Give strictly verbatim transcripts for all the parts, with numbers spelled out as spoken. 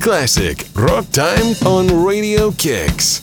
Classic Rock Time on Radio Kicks.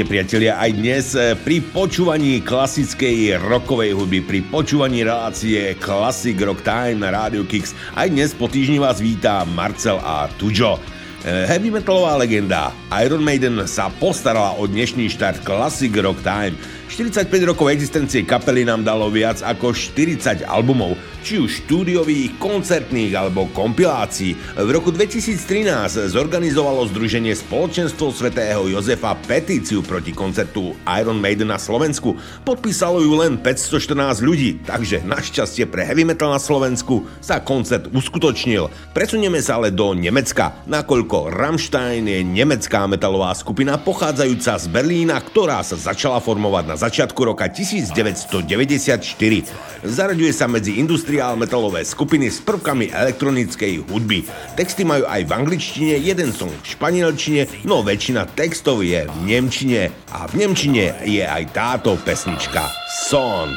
Priatelia, aj dnes pri počúvaní klasickej rockovej hudby, pri počúvaní relácie Classic Rock Time na Radio Kicks, aj dnes po týždni vás víta Marcel a Tujo. Heavy metalová legenda Iron Maiden sa postarala o dnešný štart Classic Rock Time. štyridsaťpäť rokov existencie kapely nám dalo viac ako štyridsať albumov. či už štúdiových, koncertných alebo kompilácií. V roku dvetisíc trinásť zorganizovalo Združenie Spoločenstvo svätého Jozefa petíciu proti koncertu Iron Maiden na Slovensku. Podpísalo ju len päťstoštrnásť ľudí, takže našťastie pre heavy metal na Slovensku sa koncert uskutočnil. Presunieme sa ale do Nemecka, nakoľko Rammstein je nemecká metalová skupina pochádzajúca z Berlína, ktorá sa začala formovať na začiatku roka devätnásť deväťdesiatštyri. Zaraďuje sa medzi industriál metalové skupiny s prvkami elektronickej hudby. Texty majú aj v angličtine, jeden song v španielčine, no väčšina textov je v nemčine. A v nemčine je aj táto pesnička Son.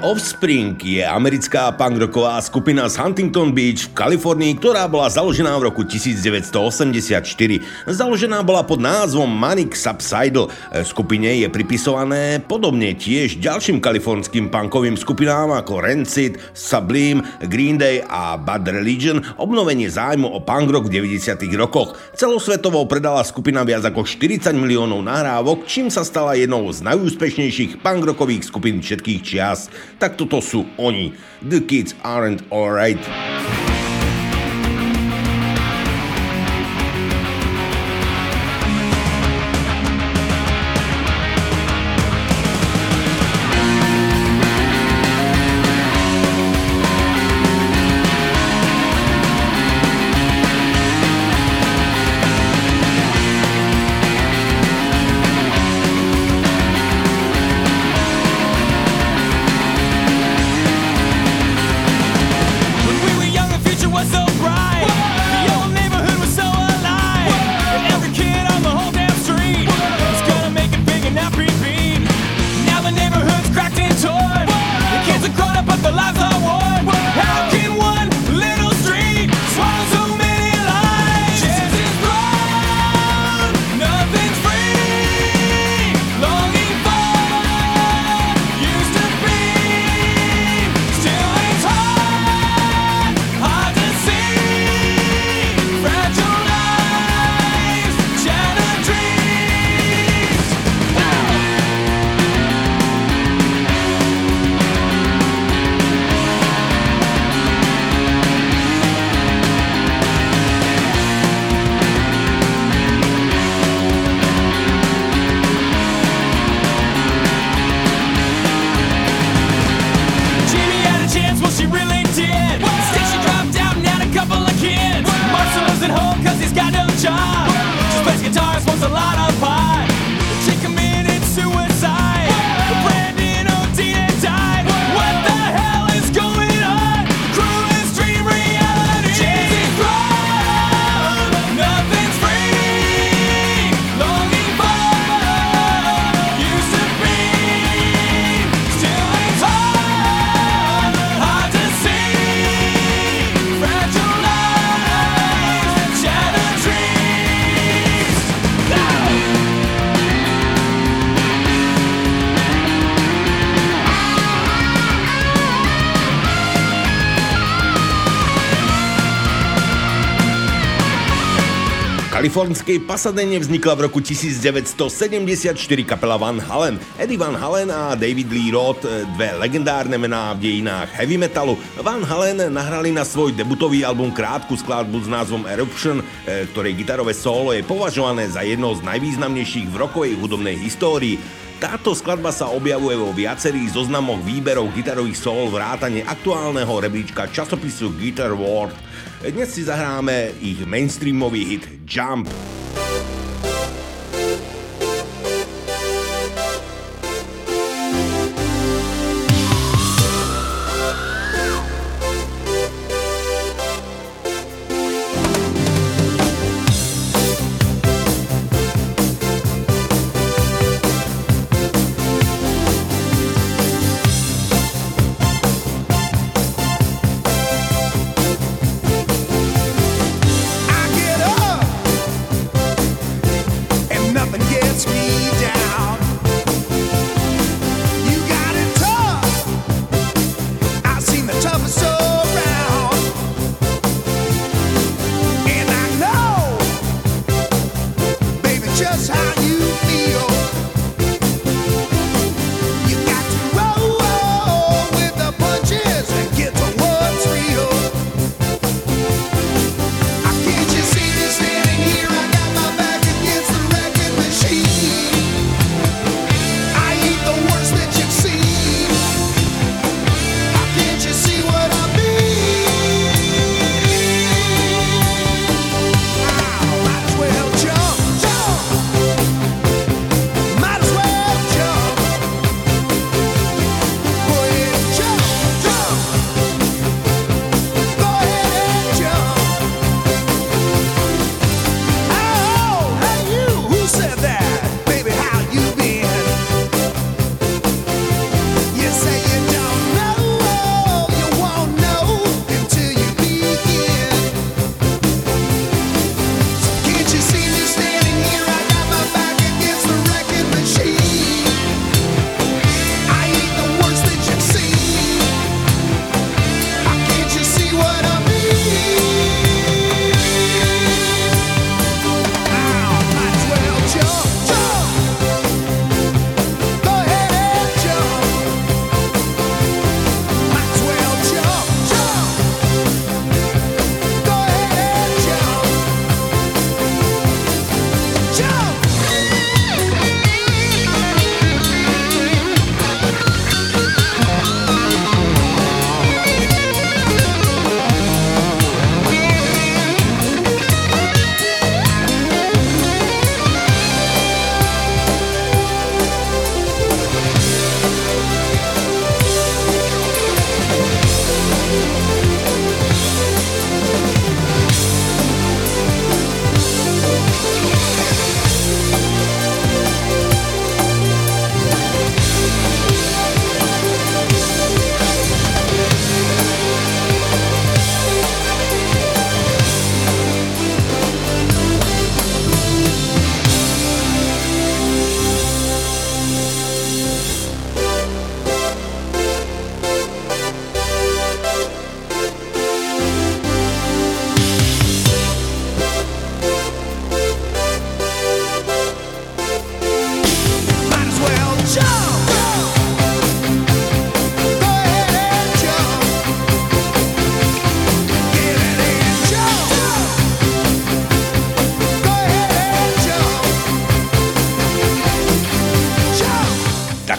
Offspring je americká punkrocková skupina z Huntington Beach v Kalifornii, ktorá bola založená v roku devätnásť osemdesiatštyri. Založená bola pod názvom Manic Subsidal. Skupine je pripisované podobne tiež ďalším kalifornským punkovým skupinám ako Rancid, Sublime, Green Day a Bad Religion obnovenie zájmu o punkrock v deväťdesiatych rokoch. Celosvetovo predala skupina viac ako štyridsať miliónov nahrávok, čím sa stala jednou z najúspešnejších punkrockových skupín všetkých čias. tak toto sú oni. The Kids Aren't Alright. V kalifornskej Pasadene vznikla v roku devätnásťstosedemdesiatštyri kapela Van Halen. Eddie Van Halen a David Lee Roth, dve legendárne mená v dejinách heavy metalu. Van Halen nahrali na svoj debutový album krátku skladbu s názvom Eruption, ktorej gitarové solo je považované za jedno z najvýznamnejších v rockovej hudobnej histórii. Táto skladba sa objavuje vo viacerých zoznamoch výberov gitarových sol vrátane aktuálneho rebríčka časopisu Guitar World. Dnes si zahráme ich mainstreamový hit Jump.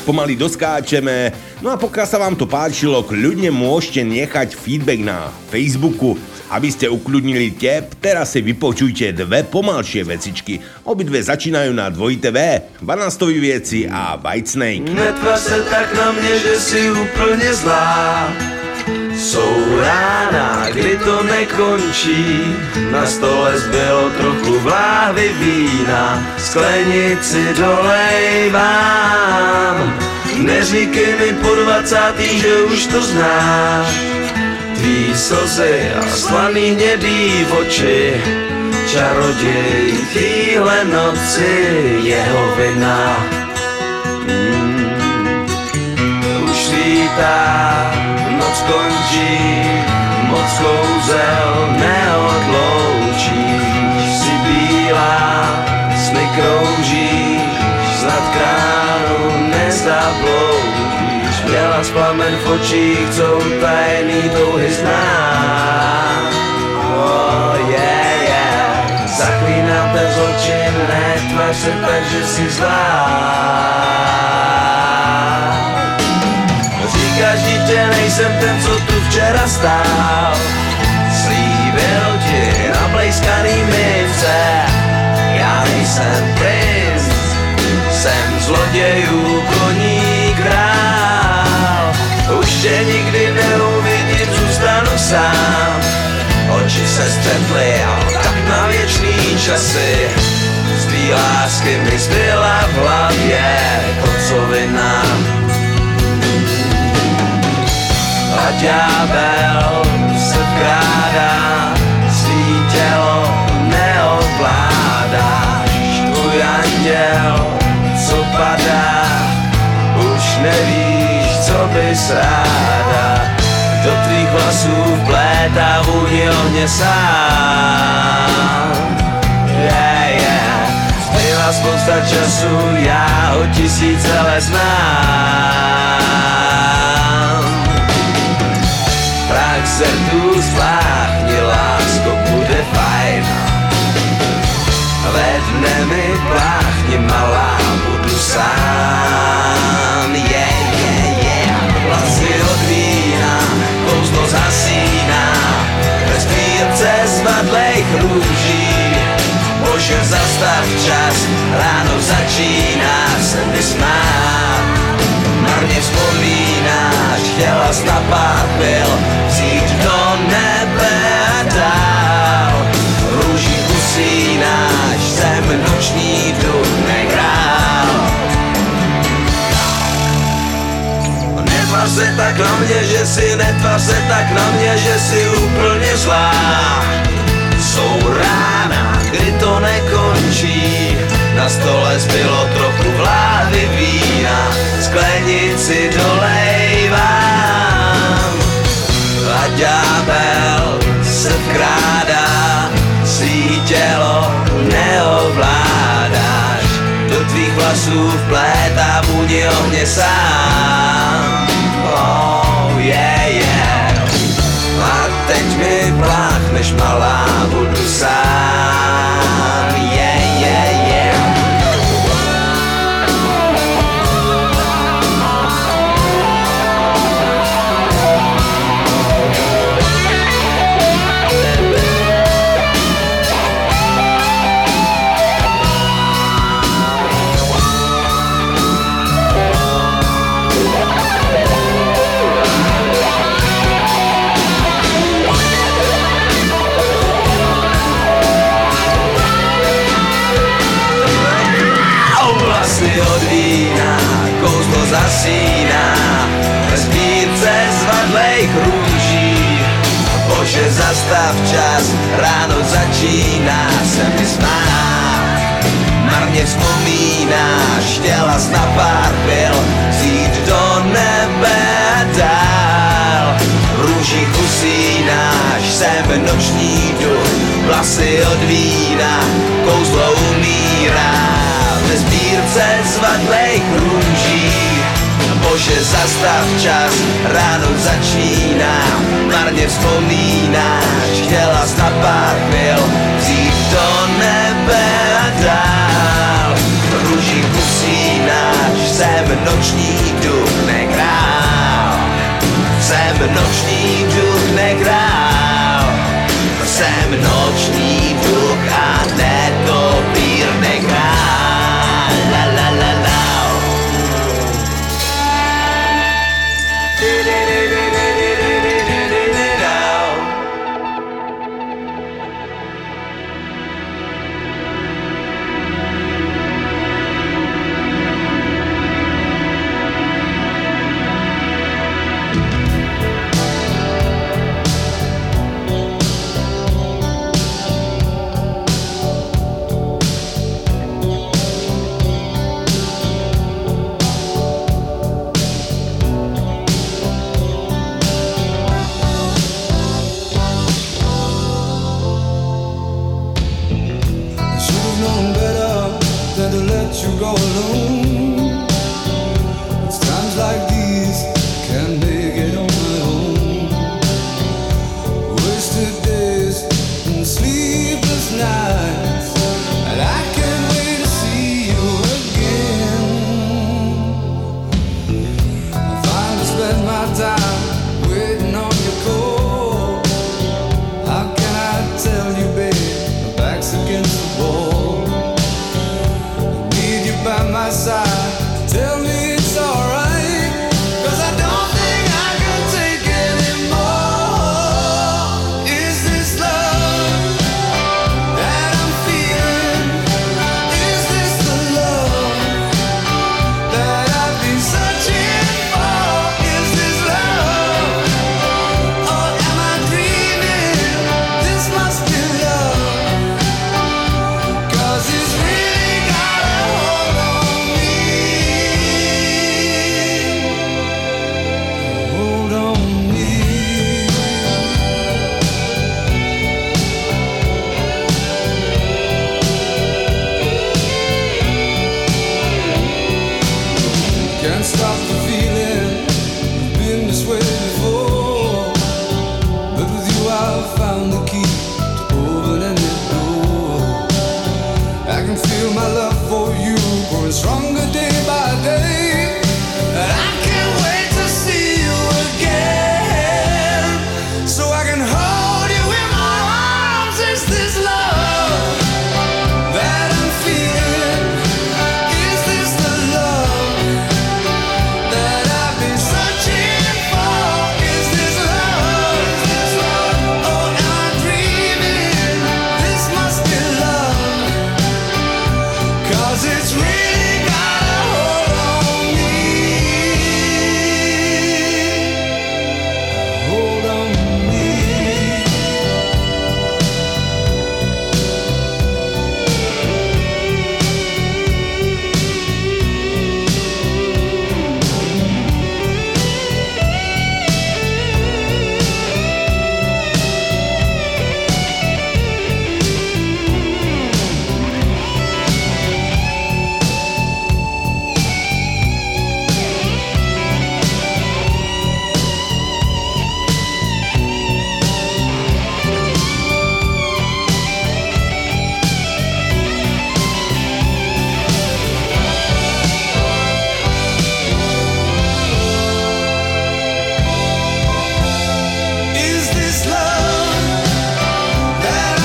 pomaly doskáčeme. No a pokiaľ sa vám to páčilo, kľudne môžete nechať feedback na Facebooku, aby ste ukľudnili tep. Teraz si vypočujte dve pomalšie vecičky. Obidve začínajú na dvojité V, Vanastovi vieci a White Snake. Netvár sa tak na mne, že si úplne zlá. Sú rána, kdy to nekončí, na stole zbylo trochu vláhy vína, sklenici dolejvám. Neříkej mi po dvacátý, že už to znáš, tvý slzy a slaný hnědý oči, čaroděj týhle noci jeho vina. Mm. Už svítá, noc končí, moc kouzel neodloučíš, si bílá, sny kroužíš, snad kránu nezabloudíš, měla spamen v očích, co utajený touhy zná. Oh yeah, yeah, zaklínáte zločin, netvář se tak, že jsi zlá. Říkáš dítě, nejsem ten, co tu včera stál, slíbil ti na blejskaný mince, já nejsem princ, jsem zlodějů koní král. Už tě nikdy neuvidím, zůstanu sám, oči se střetly a tak na věčný časy, z tvý lásky mi zbyla v hlavě kocovina. A ďábel se vkrádá, svý tělo neovládáš, tvůj anděl, co padá, už nevíš, co bys ráda, do tvých vlasů vplétá vůni ohně sám. Yeah, yeah, zbyla spousta času, já ho tisíce let znám. Prach se tu spláchni, lásko, bude fajn. Ledne mi pláchni, malá, budu sám. Yeah, yeah, yeah. Vlasy od vína, kouzlo zasíná, ve spírce zmadlejch růží. Bože, zastav čas, ráno začíná, jsem vysmán. Marně vzpomínáš, chtěla jsi na pár pil vzít do nebe a dál. Růží usínáš, jsem noční duch nekrál. Netvář se tak na mě, že si, netvář se tak na mě, že si úplně zlá. Jsou rána, kdy to nekončí, na stole zbylo trochu vláhy vína, sklenici dolejvám. A ďábel se vkrádá, svý tělo neovládáš, do tvých vlasů vplétá vůni ohně sám. Oh yeah, yeah. A teď mi pláchneš, malá, budu sám. Yeah, yeah, yeah. Od vína, kouzlo zasíná, ve spírce zvadlejch růží. Bože, zastav čas, ráno začíná, jsem vysmán. Marně vzpomínáš, chtěla jsi na pár pil vzít do nebe dál. Růží usínáš, jsem noční duch, vlasy od vína, kouzlo umírá. Ve sbírce zvadlejch růží. Bože, zastav čas, ráno začíná, marně vzpomínáš, chtěla jsi na pár pil vzít do nebe a dál. Růží usínáš, jsem noční against the wall. I need you by my side. Tell me it's alright, 'cause I don't think I can take anymore. Is this love that I'm feeling? Is this the love that I've been searching for? Is this love, or am I dreaming? This must be love, 'cause it's really got a hold on me. Hold on me. Can't stop the feeling. I've been this way before, but with you I've found the key to open any door. I can feel my love for you growing stronger day by day, and I can't wait to see you again, so I can hold you in my arms. Is this love that I'm feeling? Is this the love that I've been searching for? Is this love? Oh, am I dreaming? This must be love, 'cause it's really got a hold on me. Hold on me. Is this love that I'm feeling? Is this the love that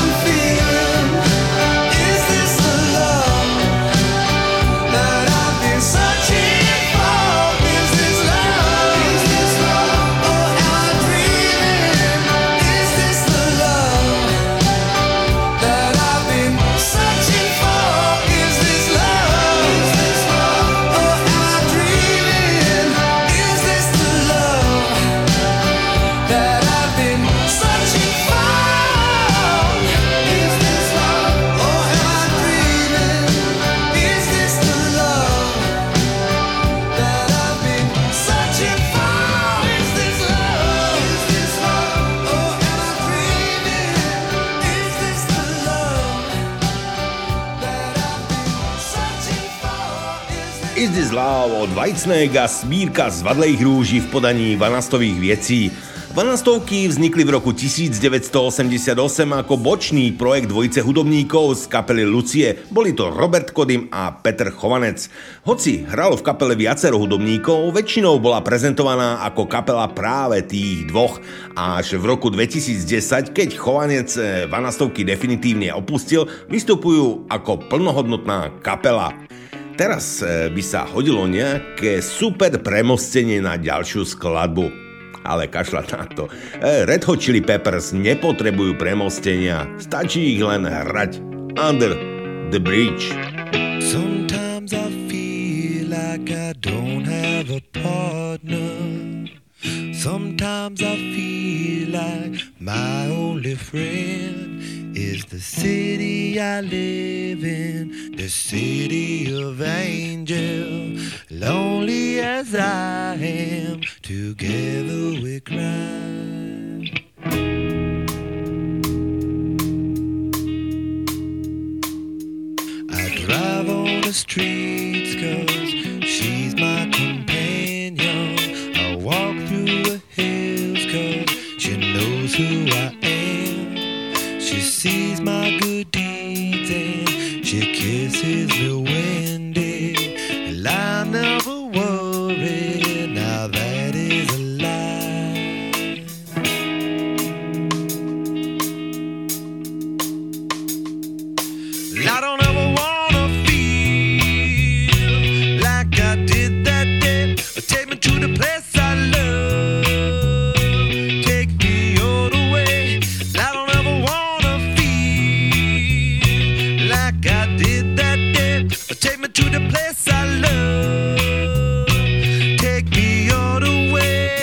I've been searching for? Is this love? Is this love? Oh, am I dreaming? Is this the love that I've been searching for? Is this love? Is this love? Oh, am I dreaming? Is this the love that I've been searching for? Is this love? Or am I dreaming? Is this the love that I've been searching for? Is this love? Is this love? Or am I dreaming? Is this the love that I've been searching for? Is this Is This Love od Whitesnakea, smírka z Vadlejch rúží v podaní Vanastových vecí. Vanastovky vznikli v roku devätnásťstoosemdesiatosem ako bočný projekt dvojice hudobníkov z kapely Lucie. Boli to Robert Kodym a Peter Chovanec. Hoci hralo v kapele viacero hudobníkov, väčšinou bola prezentovaná ako kapela práve tých dvoch. Až v roku dvetisícdesať, keď Chovanec Vanastovky definitívne opustil, vystupujú ako plnohodnotná kapela. Teraz by sa hodilo nejaké super premostenie na ďalšiu skladbu. Ale kašľať na to. Red Hot Chili Peppers nepotrebujú premostenia. Stačí ich len hrať. Under the Bridge. Sometimes I feel like I don't have a partner. Sometimes I feel like my only friend is the city I live in, the city of angel. Lonely as I am, together we cry. I drive on the streets 'cause she's my companion. I walk through the hills 'cause she knows who I am. She sees my good deeds and she kisses the wind. And I never worry, now that is a lie. I don't ever wanna feel like I did that day. Take me to the place I love, take me all the way. I don't ever wanna feel like I did that day. Take me to the place I love, take me all the way.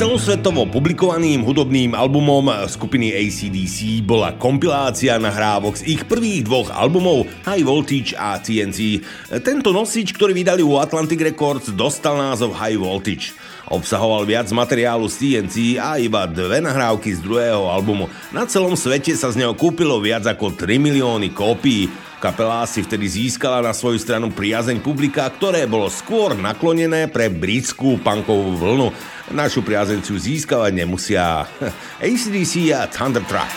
Celosvetovo publikovaným hudobným albumom skupiny á cé dé cé bola kompilácia nahrávok z ich prvých dvoch albumov High Voltage a té en té. Tento nosič, ktorý vydali u Atlantic Records, dostal názov High Voltage. Obsahoval viac materiálu z té en té a iba dve nahrávky z druhého albumu. Na celom svete sa z neho kúpilo viac ako tri milióny kópií. Kapela si vtedy získala na svoju stranu priazeň publika, ktoré bolo skôr naklonené pre britskú punkovú vlnu. Našu priazeň si ju získavať nemusia. á cé dé cé a Thunderstruck.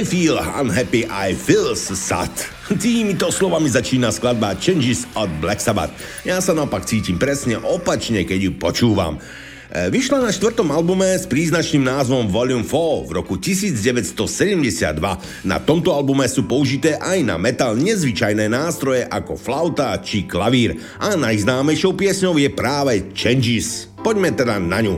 I feel unhappy, I feel sad. Týmito slovami začína skladba Changes od Black Sabbath. Ja sa naopak cítim presne opačne, keď ju počúvam. Vyšla na štvrtom albume s príznačným názvom Volume štyri v roku devätnásťstosedemdesiatdva. Na tomto albume sú použité aj na metal nezvyčajné nástroje ako flauta či klavír. A najznámejšou piesňou je práve Changes. Poďme teda na ňu.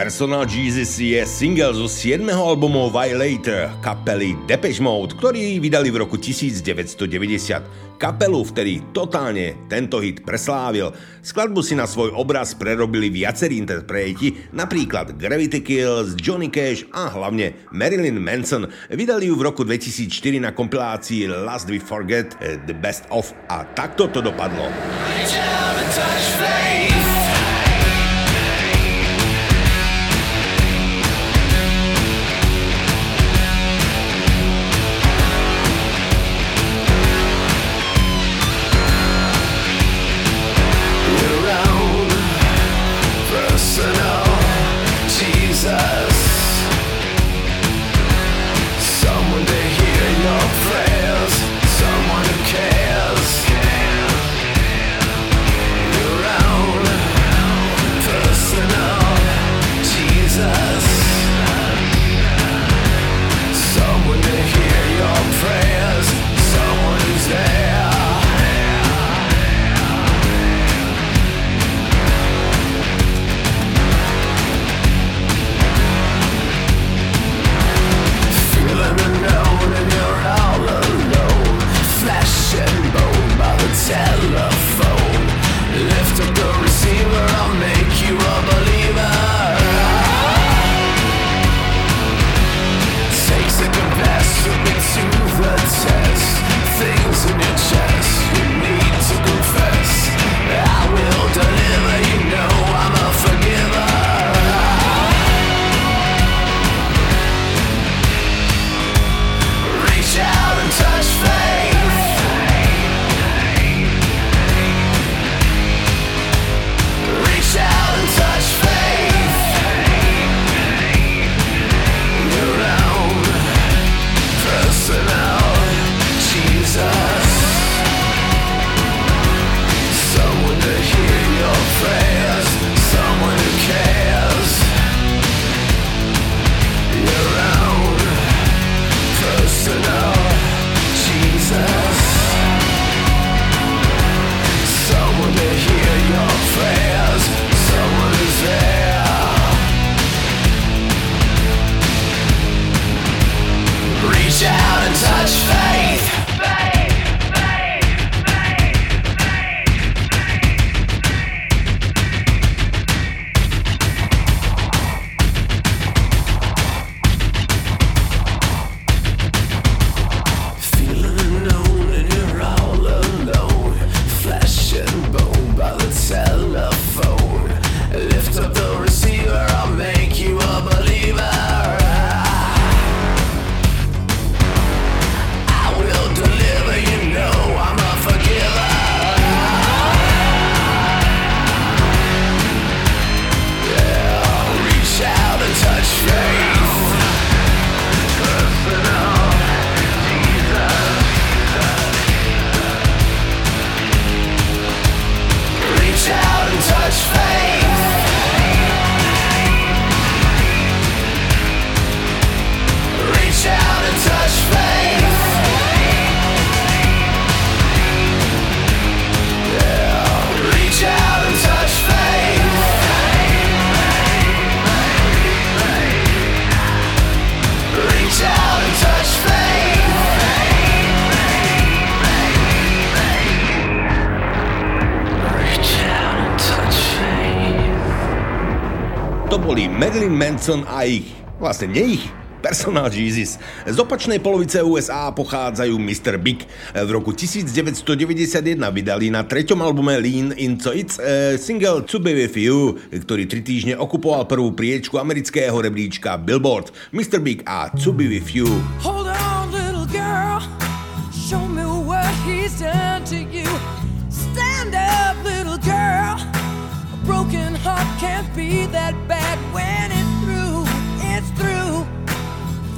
Personal Jesus je single zo siedmeho albumu Violator kapely Depeche Mode, ktorý vydali v roku devätnásťstodeväťdesiat. Kapelu vtedy totálne tento hit preslávil. Skladbu si na svoj obraz prerobili viacerí interpreti, napríklad Gravity Kills, Johnny Cash a hlavne Marilyn Manson. Vydali ju v roku dvetisícštyri na kompilácii Last We Forget, The Best Of, a takto to dopadlo. Marilyn Manson a ich, vlastne nie ich, Personal Jesus. Z opačnej polovice ú es á pochádzajú mister Big. V roku devätnásťstodeväťdesiatjeden vydali na treťom albume Lean Into It e, single To Be With You, ktorý tri týždne okupoval prvú priečku amerického rebríčka Billboard. mister Big a To Be With You. Hold on, little girl, show me what he's done to you. Stand up, little girl, a broken heart can't be that bad. When it's through, it's through.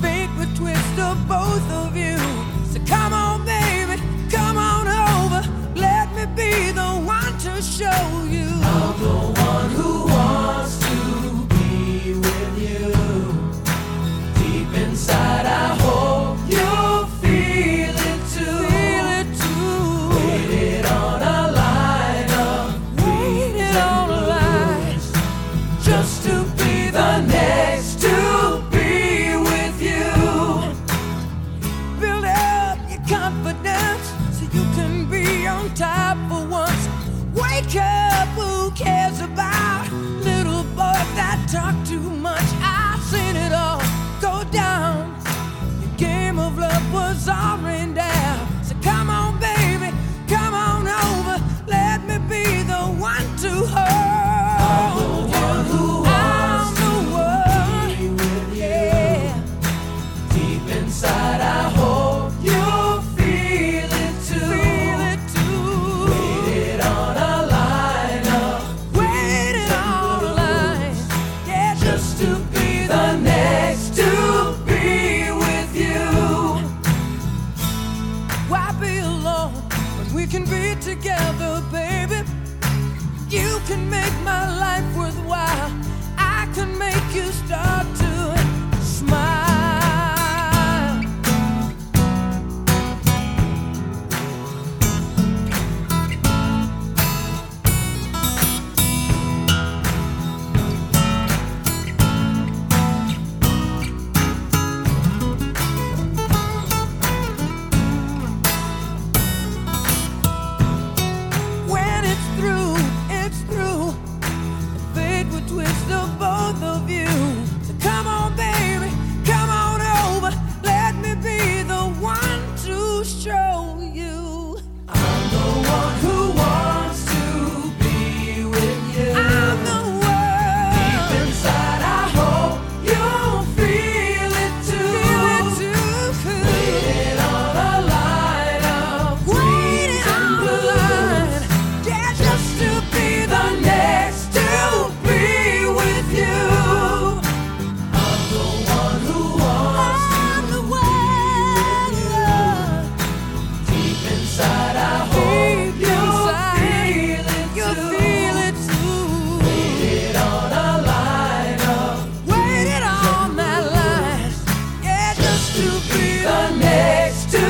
Fate would twist of both of you. So come on, baby, come on over. Let me be the one to show you. I'm the one who wants to be with you. Deep inside, I hope you can make my life worthwhile. I can make you start to smile. When it's through, it's through. Fate would twist the both of you. So come on, baby, come on over. Let me be the one to show you. I'm the one who wants to be with you. I'm the one. Deep inside, I hope you'll feel it too. Feel it too. Waiting on a line of Waiting on the line. Yeah, just to be the next to be with you. I'm the one who wants I'm the one. deep inside. I hope you feel it too. You feel it too. Waited on a line of waited on that line. Yeah, just to be the next to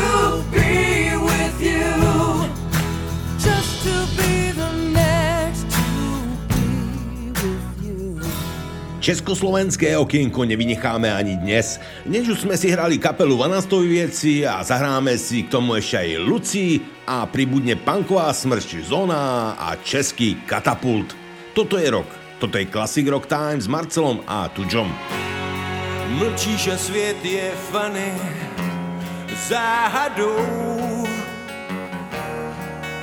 be with you. Just to be the next to be with you. Československé okienko nevynecháme ani dnes. Dnes už sme si hrali kapelu Vanastovieci a zahráme si k tomu ešte aj Luci a pribudne punková smršť Zóna a český Katapult. Toto je rok. Toto je Classic Rock Time s Marcelom a Tudžom. Mlčíš a svět je fany záhadou.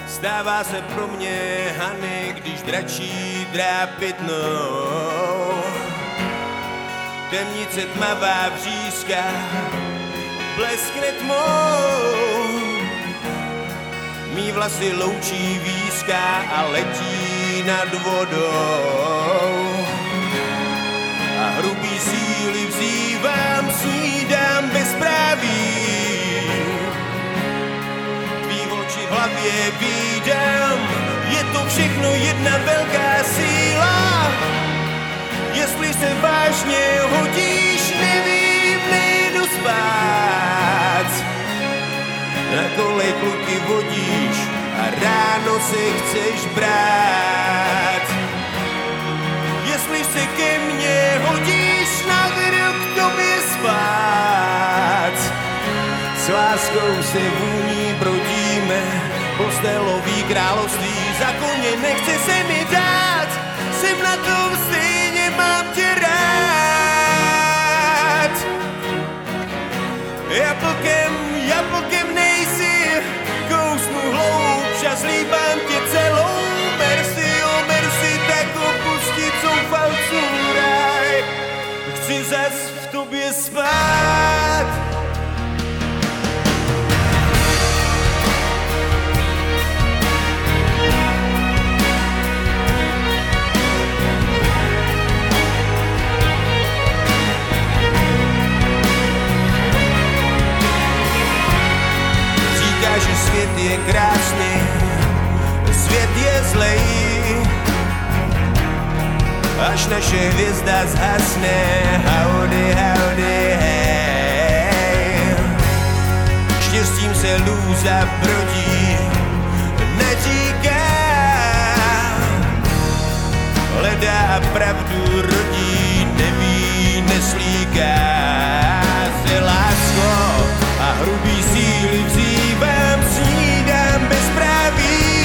Stává se pro mě hany, když dračí drápytnou. Temnice tmavá břízka bleskne tmou. Mí vlasy loučí výska a letí nad vodou. A hrubý síly vzývám, snídám bezpráví. Tvý oči v hlavě vídám, je to všechno jedna velká síla. Jestli se vážně hodíš, nevím, nejdu spát. Na kole kluky vodíš a ráno se chceš brát. Jestli se ke mně hodíš, navrhu k tobě spát. S láskou se vůní brodíme, postelový království za koně nechce se mi dát. Jsem na tom stejně, mám tě rád. Jablkem, jablkem nejsi, kousnu hloubš a slíbám tě celou. Merci, oh merci, tak opustit zoufalců ráj. Chci zas v tobě spát. Říká, že svět je krásný, svět je zlej. Až naše hvězda zhasne, howdy, howdy, hej. Štěstím se lůza brodí, neříká. Hledá pravdu rodí, neví, neslíká. Se lásko a hrubý síly vzí. Vám snídám bezpráví.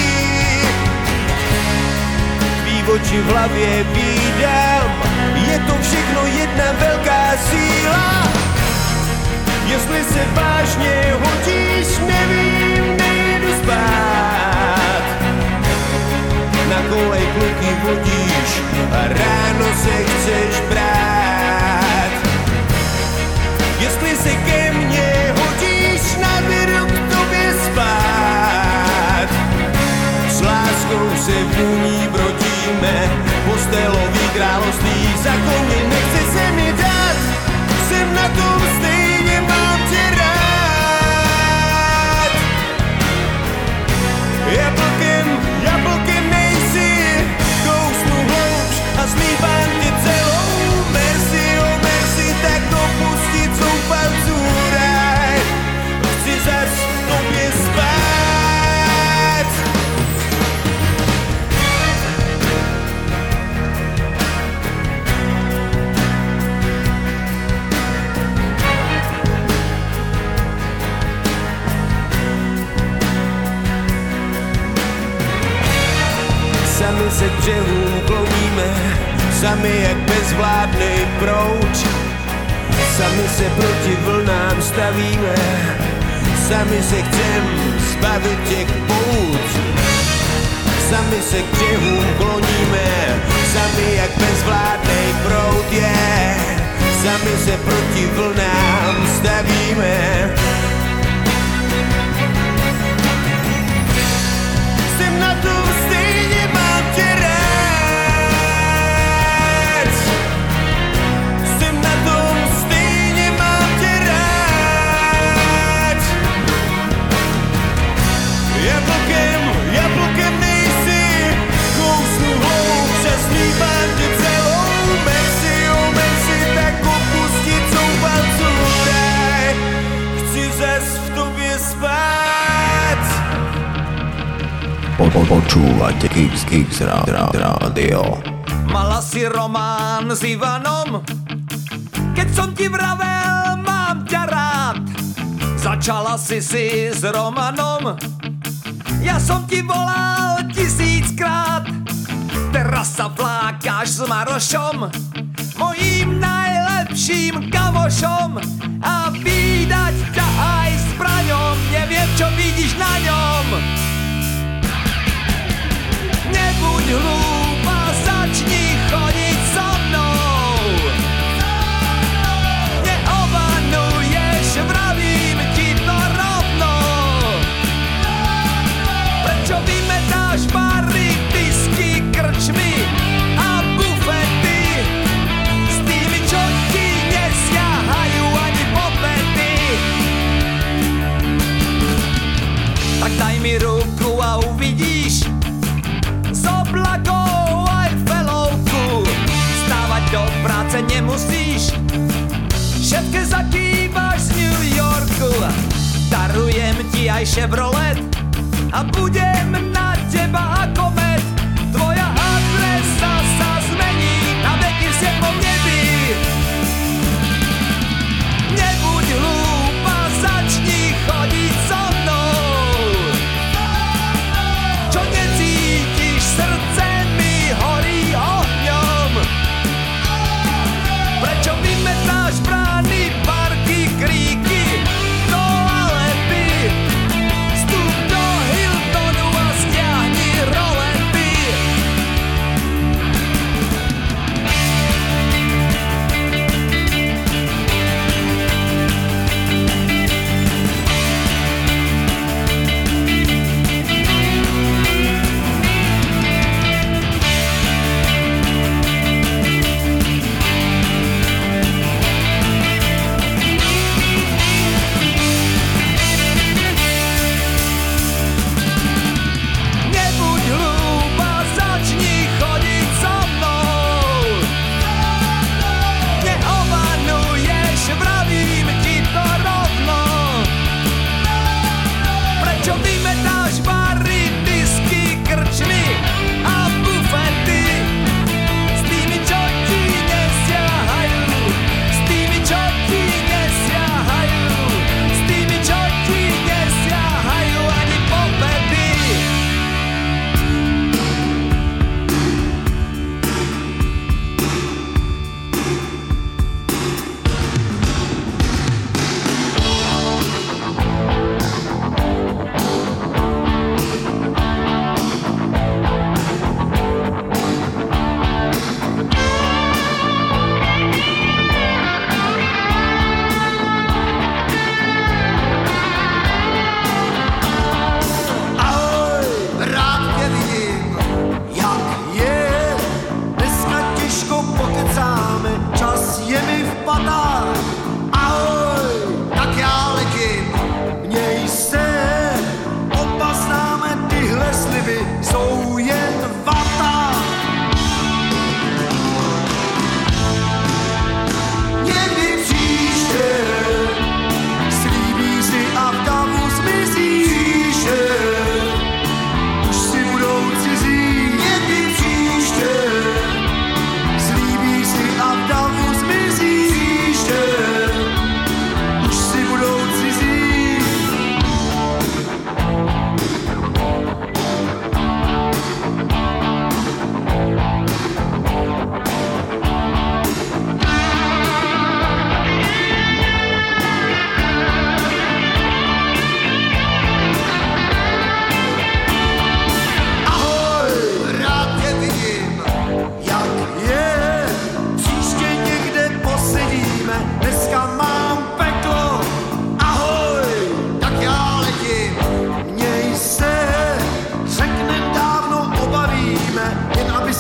Tvý oči v hlavě vídám, je to všechno jedna velká síla. Jestli se vážně hodíš, nevím, nejdu spát. Na kole kluky vodíš a ráno se chceš brát. Jestli se ke mně hodíš, naberu k tobě spát. S láskou se vůní brodíme, postelový království za koně nechce se mi dát. Jsem na tom stejně, mám tě rád. Jablkem, jablkem nejsi, go Sami se k břehům kloníme, sami jak bezvládnej prouč. Sami se proti vlnám stavíme, sami se chcem zbavit těch pout. Sami se k břehům kloníme, sami jak bezvládnej proud je, yeah. Sami se proti vlnám stavíme. Jsem na tom stejně, mám tě rád. Jsem na tom stejně, mám tě rád. Jablkem, jablkem nejsi, kousnu hlou, přeslívám tě celou. Mersi, oh mersi, tak opustit soubalců daj. Chci zas v tobě spát. Počúvate Kicks Kicks Radio. Mala si román s Ivanom, keď som ti vravel, mám ťa rád. Začala si si s Romanom, ja som ti volal tisíckrát. Teraz sa vlákáš s Marošom, mojím najlepším kamošom. A vydať ťa aj s Braňom, neviem čo vidíš na ňom. Nebuď hlúpa, začni chodiť so mnou. Neovanuješ, vravím ti to rovno. Prečo vymetáš bary, disky, krčmy a bufety s tými, čo ti nesiahajú ani po pety? Tak daj mi ruku a uvidíš z oblakov aj felovku. Stávať do práce nemusíš, všetké zakývaš z New Yorku. Darujem ti aj Chevrolet a budem na teba ako med. Tvoja adresa sa zmení na veky v siedmom nebi. Nebuď hlúpa, začni chodiť so mnou. Čo necítiš, srdce mi horí ohňom. Prečo vymetáš brány, parky, kríky, toalety? Vstup do Hiltonu a stiahni Rolex.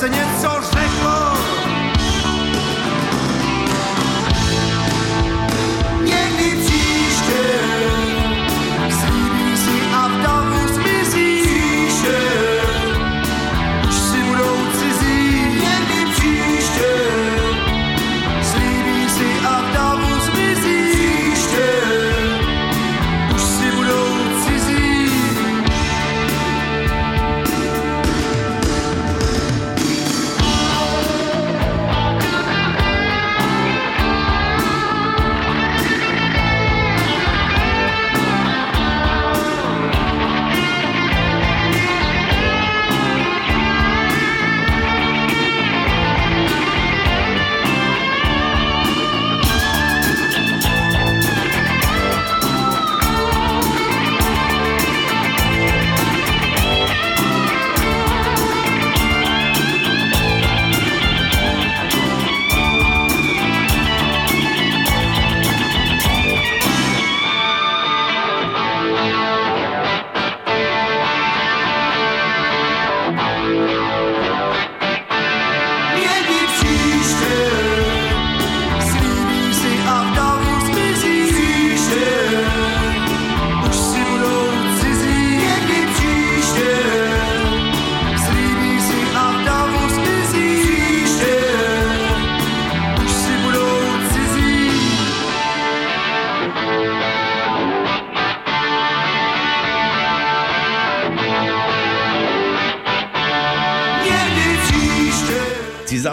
se něco řeklo. Někdy příště slíbí si a v davu zmizí. Příště už si budou cizí. Někdy příště slíbí si a v davu zmizí. Příště už si budou cizí.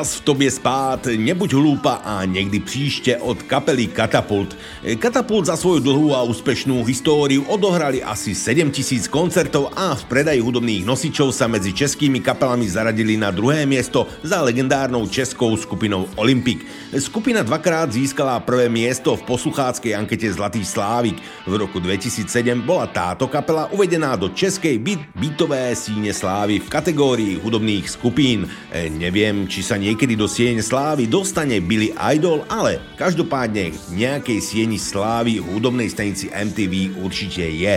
V tobě spát, nebuď hlúpa a někdy příště od kapely Katapult. Katapult za svoju dlhú a úspešnú históriu odohrali asi sedemtisíc koncertov a v predaji hudobných nosičov sa medzi českými kapelami zaradili na druhé miesto za legendárnou českou skupinou Olympic. Skupina dvakrát získala prvé miesto v poslucháckej ankete Zlatý Slávik. V roku dvetisícsedem bola táto kapela uvedená do českej beat, beatové síne slávy v kategórii hudobných skupín. Neviem, či sa niekedy do siene slávy dostane Billy Idol, ale každopádne nejakej sieni slávy hudobnej stanici em tí ví určite je.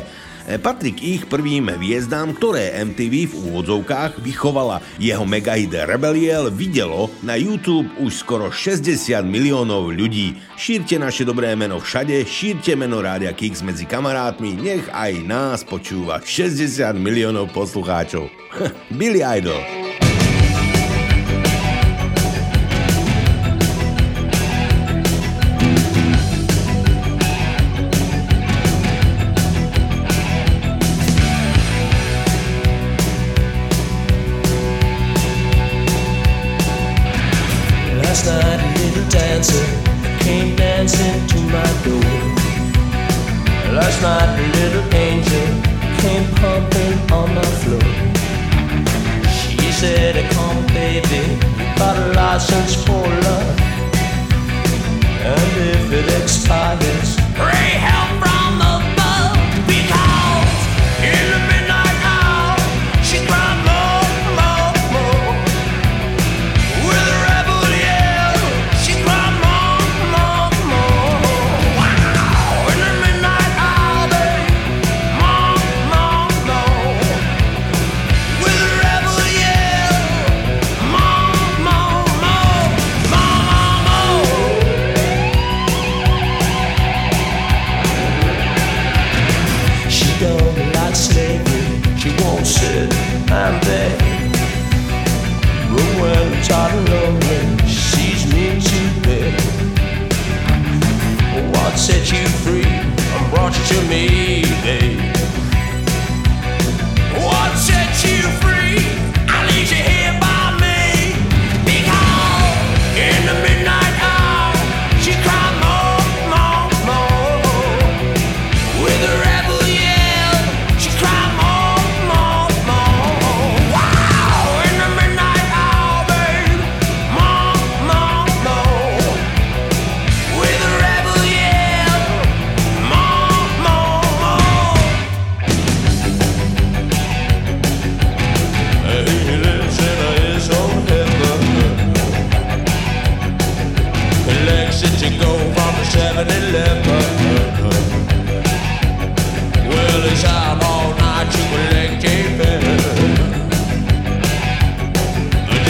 Patrí k ich prvým hviezdám, ktoré em tí ví v úvodzovkách vychovala. Jeho megahit Rebeliel videlo na YouTube už skoro šesťdesiat miliónov ľudí. Šírte naše dobré meno všade, šírte meno Rádia Kicks medzi kamarátmi, nech aj nás počúva šesťdesiat miliónov poslucháčov. Billy Idol.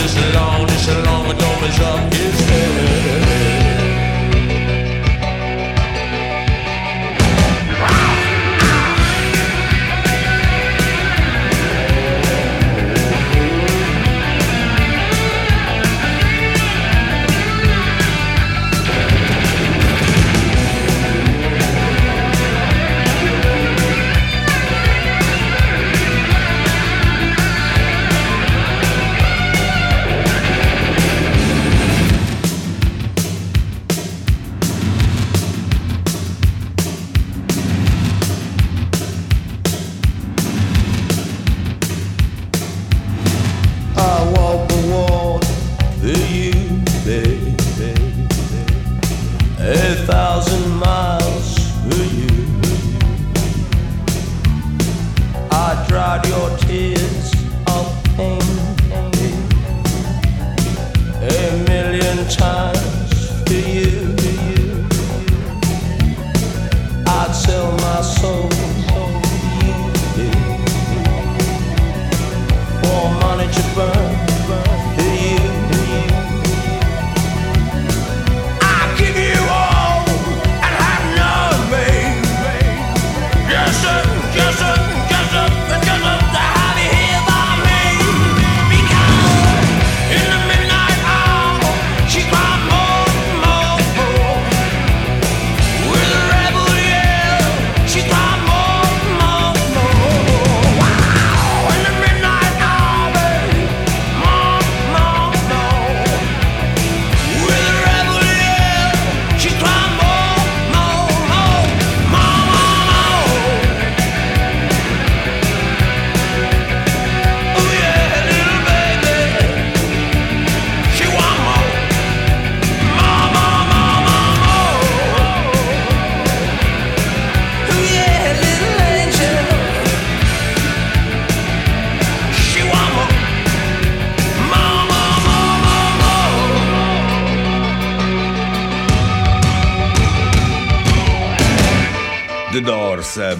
this alone, this alone, but don't mess up his head.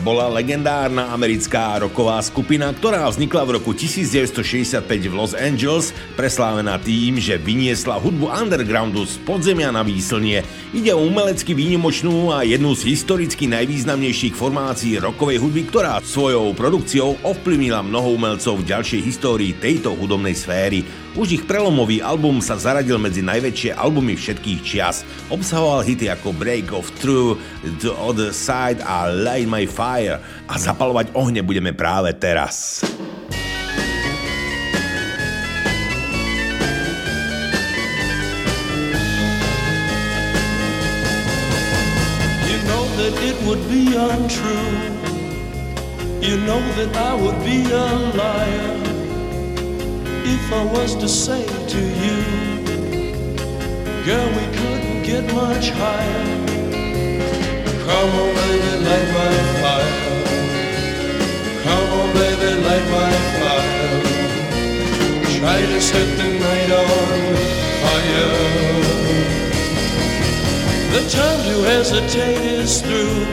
Bola legendárna americká rocková skupina, ktorá vznikla v roku devätnásťstošesťdesiatpäť v Los Angeles, preslávená tým, že vyniesla hudbu undergroundu z podzemia na výslnie. Ide o umelecky výnimočnú a jednu z historicky najvýznamnejších formácií rockovej hudby, ktorá svojou produkciou ovplyvnila mnoho umelcov v ďalšej histórii tejto hudobnej sféry. Už ich prelomový album sa zaradil medzi najväčšie albumy všetkých čias. Obsahoval hity ako Break of Through, The Other Side a Light My Fire. A zapalovať ohne budeme práve teraz. You know that it would be untrue. You know that I would be a liar if I was to say to you, girl, we couldn't get much higher. Come on, baby, light my fire. Come on, baby, light my fire. Try to set the night on fire. The time to hesitate is through.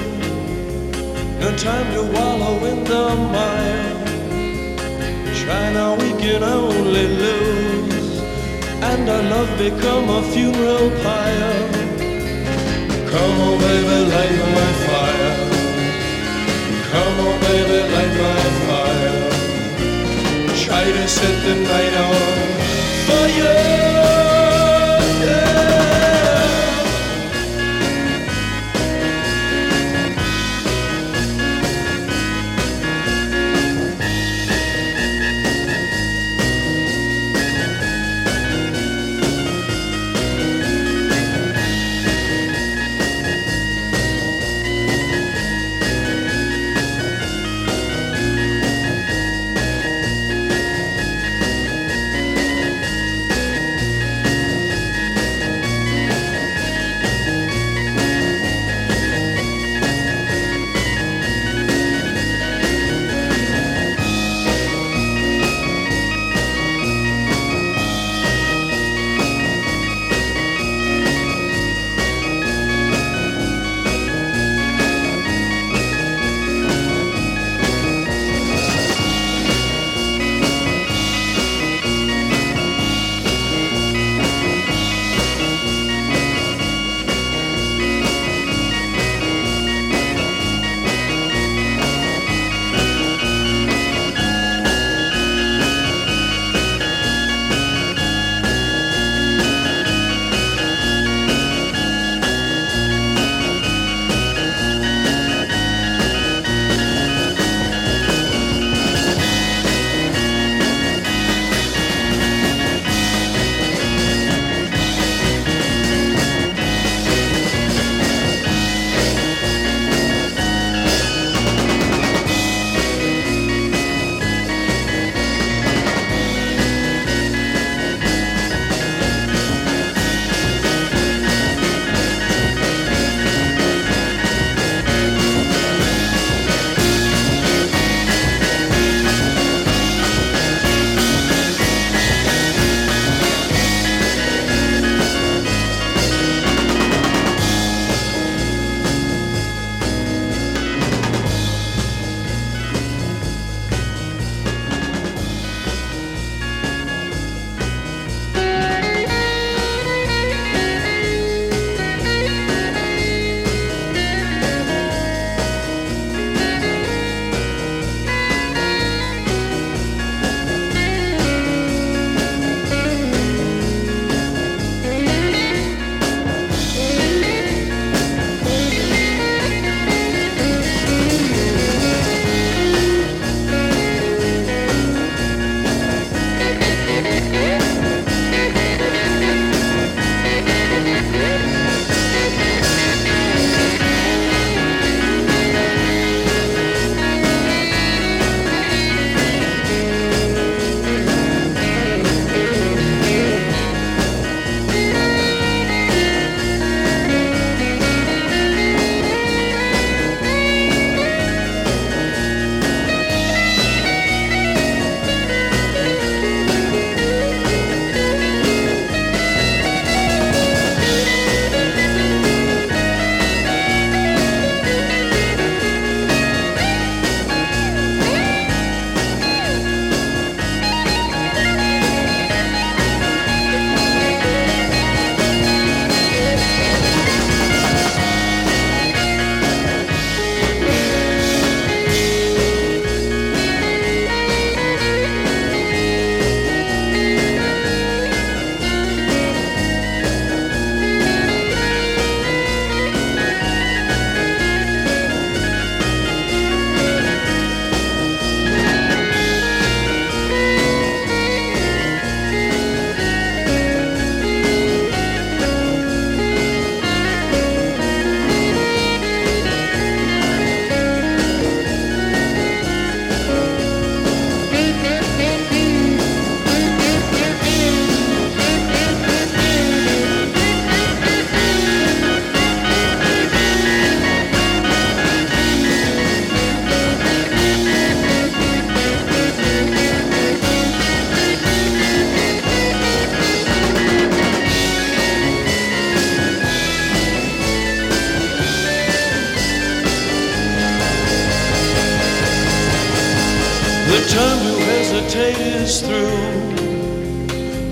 No time to wallow in the mire. Try now, we can only lose, and our love become a funeral pyre. Come on, baby, light my fire. Come on, baby, light my fire. Try to set the night on fire,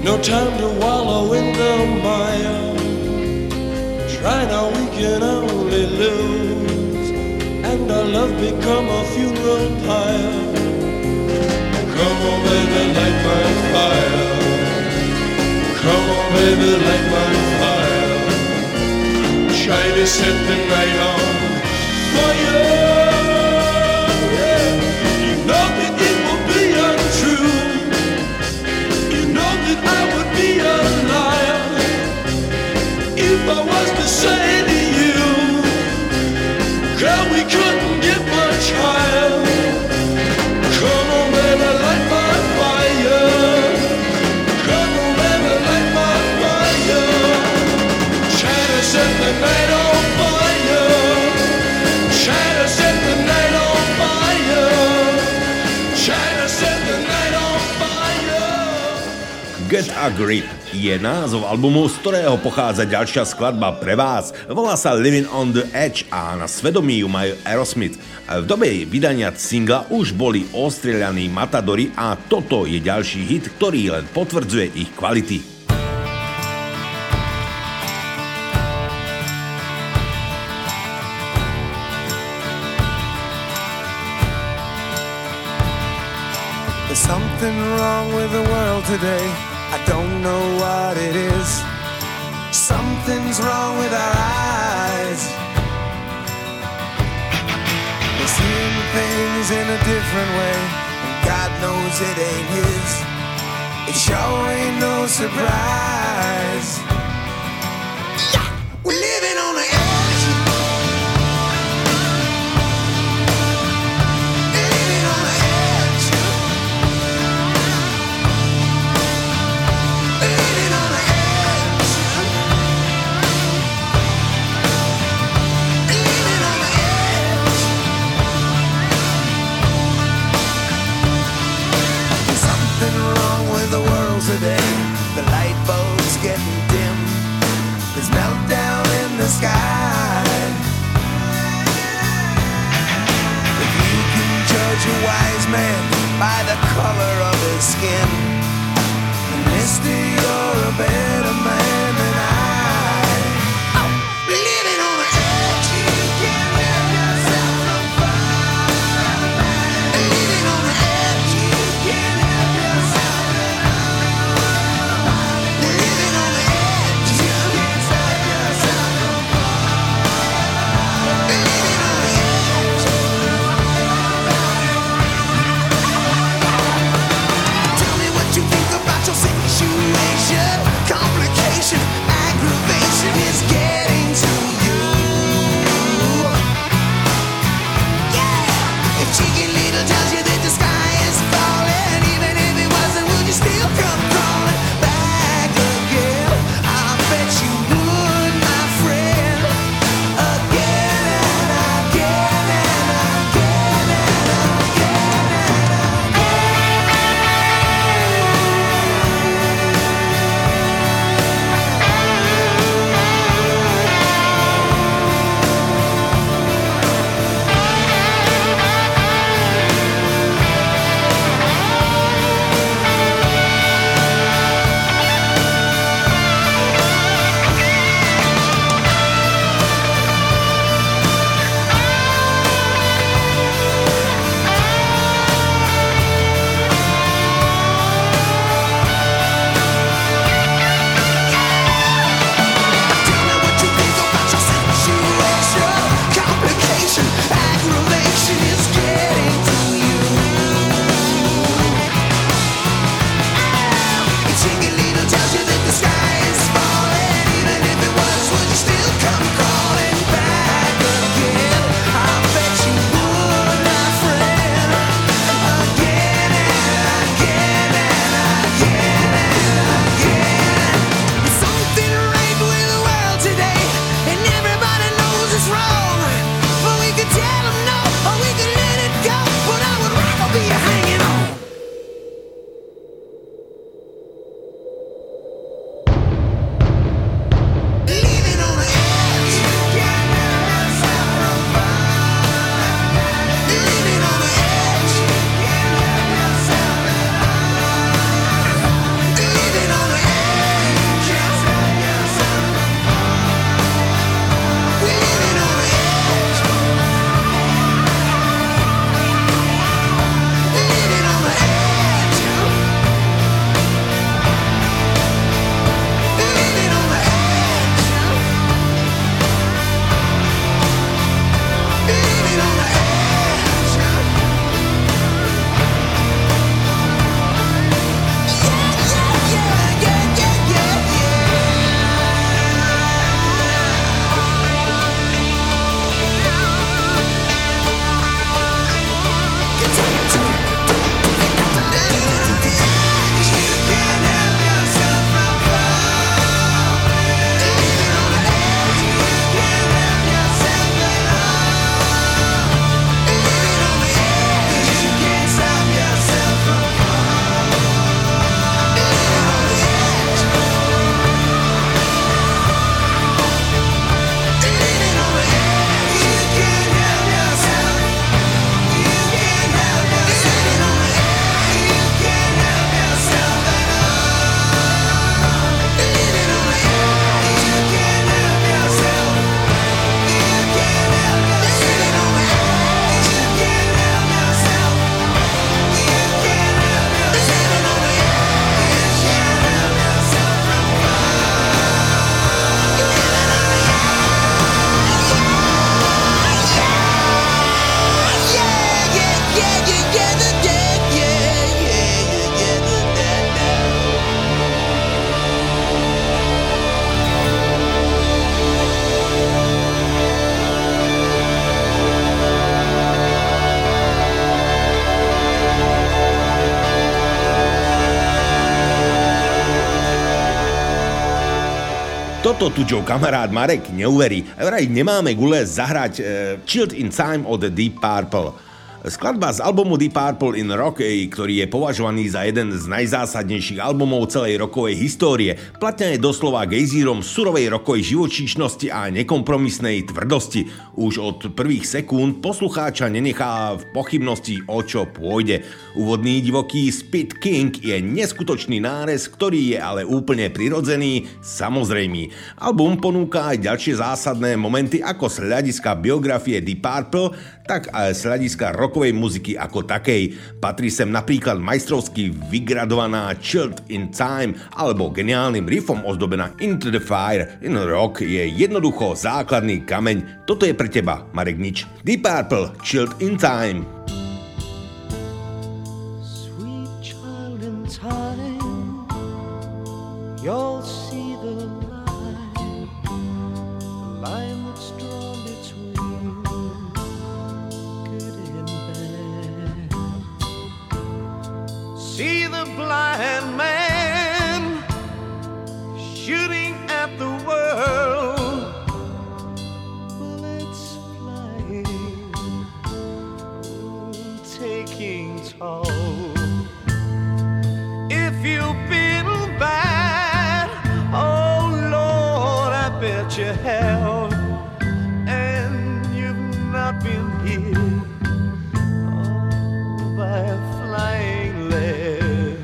No time to wallow in the mire. Try now, we can only lose. And our love become a funeral pyre. Come on, baby, light my fire. Come on, baby, light my fire. Try to set the night on fire. I was to say to you, girl, we couldn't get much higher. Come on, baby, light my fire. Come on, baby, light my fire. Try to set the night on fire. Try to set the night on fire. Try to set the night on fire. Get a grip je názov albumu, z ktorého pochádza ďalšia skladba pre vás. Volá sa Living on the Edge a na svedomí ju majú Aerosmith. V dobe vydania singla už boli ostrieľaní matadori a toto je ďalší hit, ktorý len potvrdzuje ich kvality. There's something wrong with the world today. I don't know what it is. Something's wrong with our eyes. We're seeing things in a different way, and God knows it ain't his. It sure ain't no surprise. Yeah! We're living on the edge. Living on the edge. Today, the light bulb's getting dim. There's meltdown in the sky. Toto tu čo kamarát Marek neuverí. Vraj nemáme gule zahrať e, Chilled in Time od Deep Purple. Skladba z albumu Deep Purple in Rock, ktorý je považovaný za jeden z najzásadnejších albumov celej rockovej histórie, platňa je doslova gejzírom surovej rockovej živočíšnosti a nekompromisnej tvrdosti. Už od prvých sekúnd poslucháča nenechá v pochybnosti, o čo pôjde. Úvodný divoký Spit King je neskutočný nárez, ktorý je ale úplne prirodzený, samozrejmý. Album ponúka aj ďalšie zásadné momenty ako z hľadiska biografie Deep Purple, tak aj z hľadiska rockovej muziky ako takej. Patrí sem napríklad majstrovsky vygradovaná Chilled in Time alebo geniálnym riffom ozdobená Into the Fire in Rock je jednoducho základný kameň. Toto je pre teba, Marek Nič. Deep Purple, Chilled in Time. Time, you'll see the line, the line that's drawn between good and bad. See the blind man shooting at the world, bullets flying, taking toll. If you've been bad, oh Lord, I bet you have, and you've not been hit oh, by a flying lead.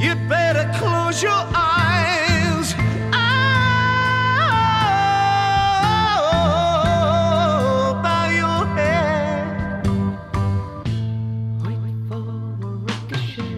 You better close your eyes, oh, bow your head, wait for a ricochet. Ooh.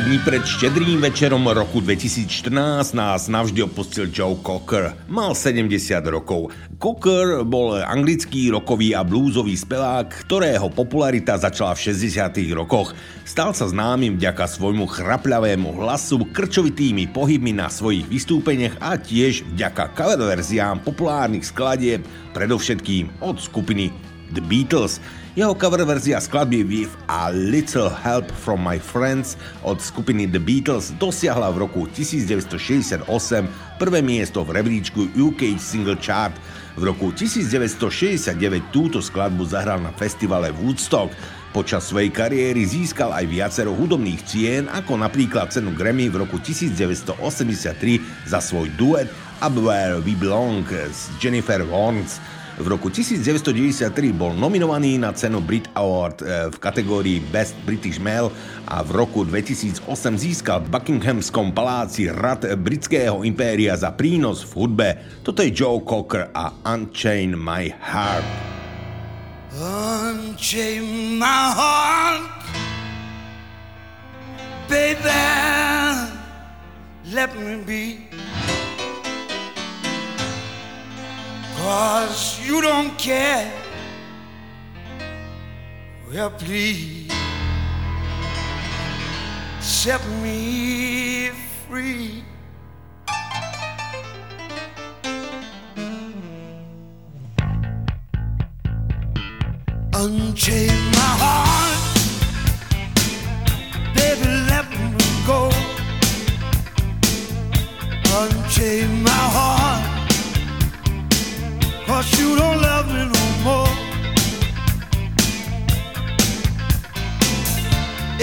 Dní pred štedrým večerom roku dvetisíc štrnásť nás navždy opustil Joe Cocker. Mal sedemdesiat rokov. Cocker bol anglický rockový a bluesový spevák, ktorého popularita začala v šesťdesiatych rokoch. Stal sa známym vďaka svojmu chrapľavému hlasu, krčovitými pohybmi na svojich vystúpeniach a tiež vďaka coververziám populárnych skladieb, predovšetkým od skupiny The Beatles. Jeho cover verzia skladby With a Little Help from My Friends od skupiny The Beatles dosiahla v roku devätnásť šesťdesiatosem prvé miesto v rebríčku ú ká Single Chart. V roku devätnásť šesťdesiatdeväť túto skladbu zahral na festivale Woodstock. Počas svojej kariéry získal aj viacero hudobných cien, ako napríklad cenu Grammy v roku devätnásť osemdesiattri za svoj duet Up Where We Belong s Jennifer Warnes. V roku devätnásť deväťdesiattri bol nominovaný na cenu Brit Award v kategórii Best British Male a v roku dvetisíc osem získal v Buckinghamskom paláci rad britského impéria za prínos v hudbe. Toto je Joe Cocker a Unchain My Heart. Unchain my heart, baby, let me be. 'Cause you don't care, well please set me free. Unchain my heart, baby, let me go. Unchain my heart, 'cause you don't love me no more.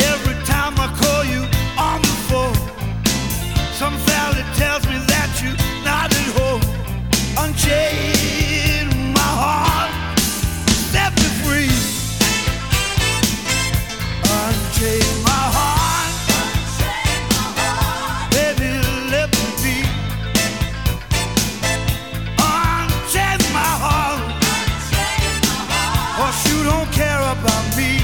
Every time I call you on the phone, some valley tells me that you're not at home. Unchain my heart, set me free. Unchain my heart, unchain my heart, baby, let me be. Unchain don't care about me.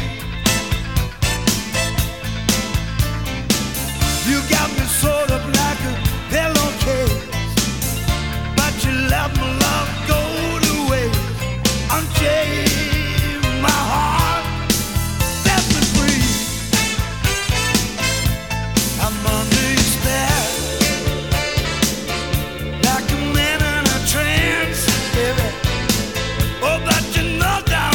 You got me sort of like a pillowcase, but you let my love go to waste. Unchain my heart, set me free. I'm under your spell, like a man in a trance, baby. Oh, but you know that.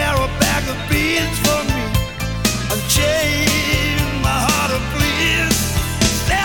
Prepare a bag of beans for me. Unchain my heart of bliss. Set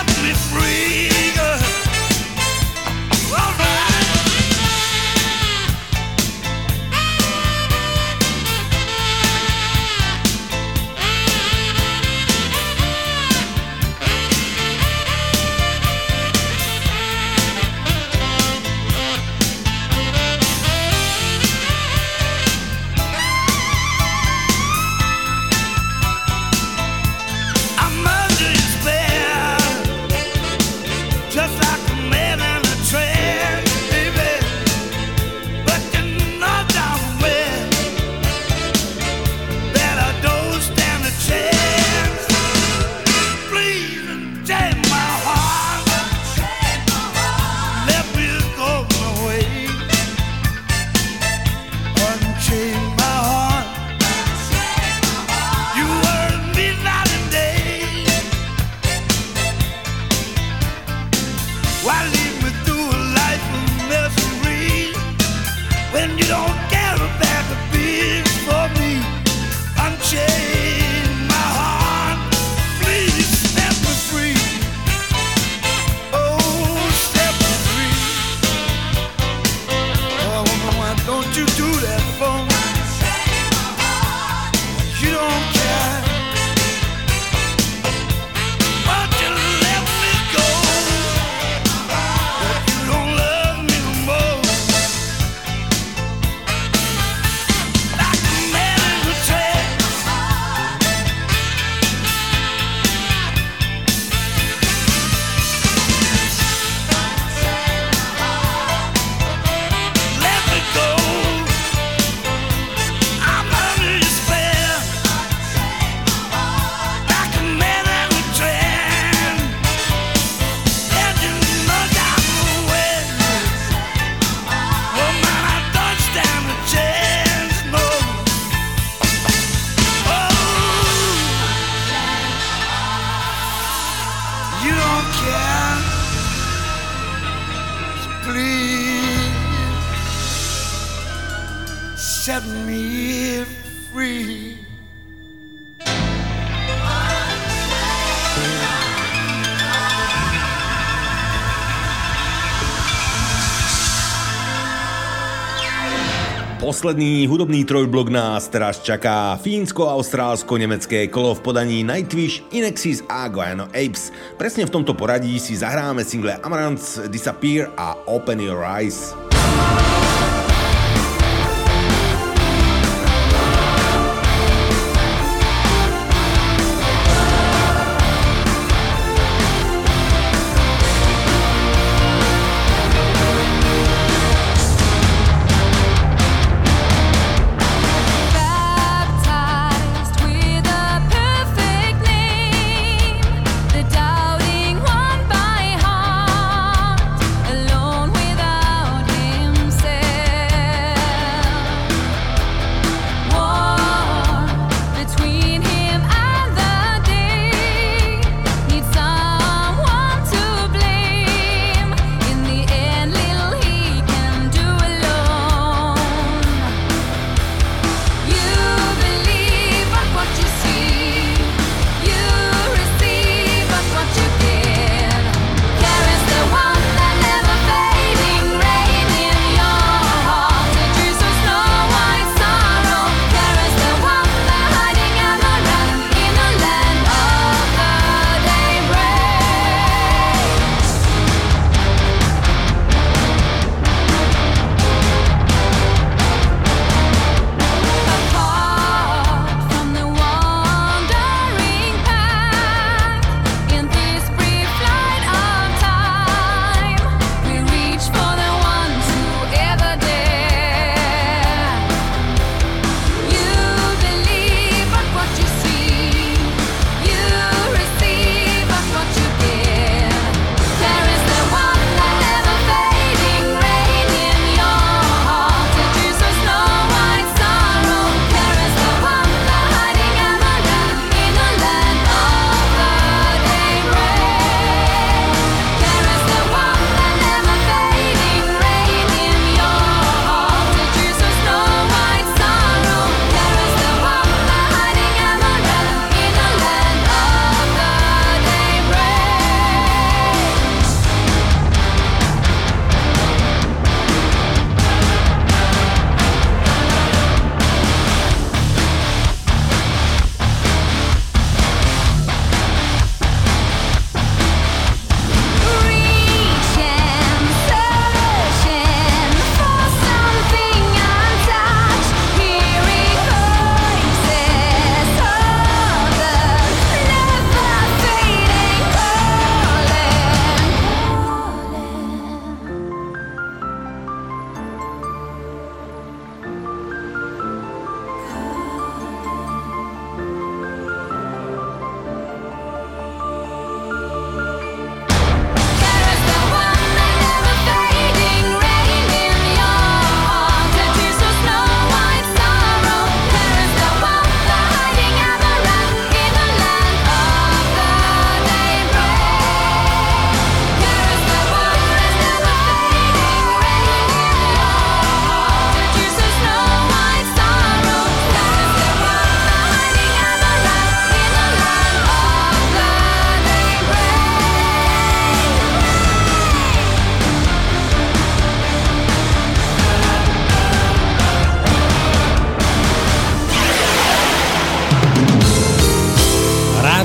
me free. Posledný hudobný trojblok nás teraz čaká fínsko-austrálsko-nemecké kolo v podaní Nightwish, Inexis a Guano Apes. Presne v tomto poradí si zahráme single Amaranth, Disappear a Open Your Eyes. Say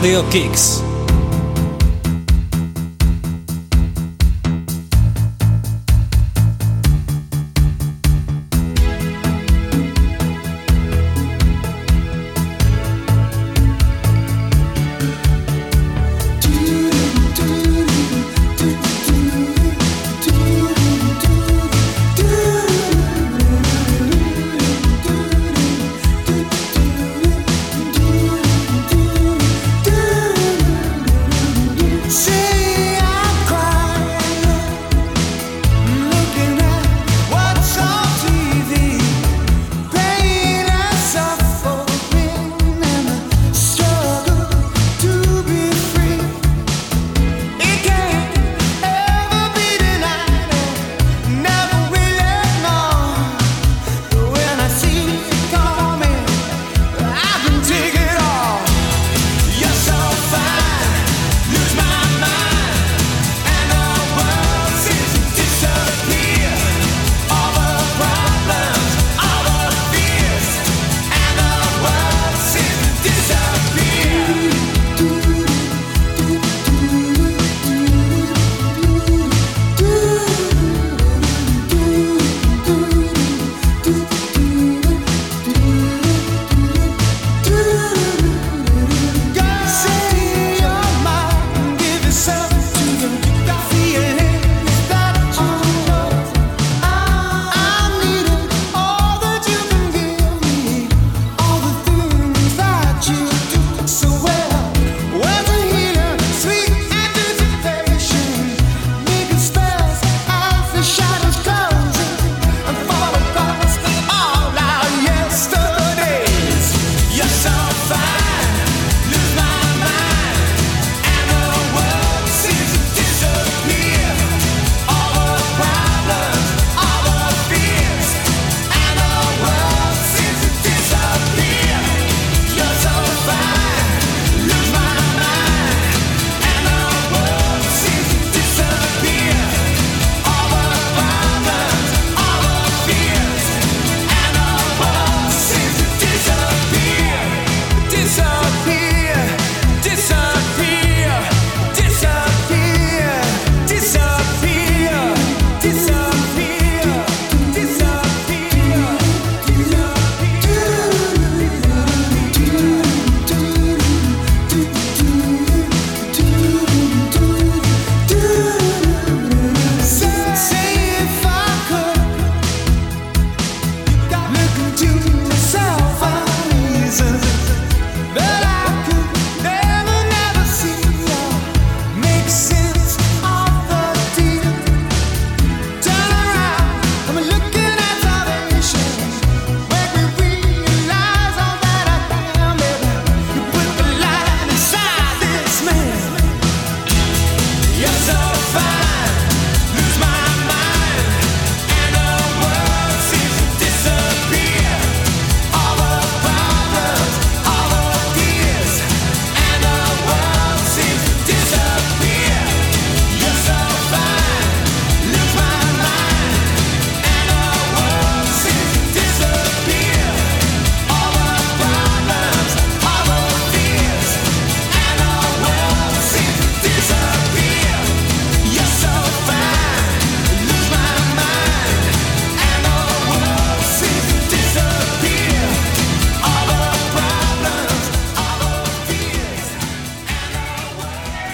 Radio Kicks.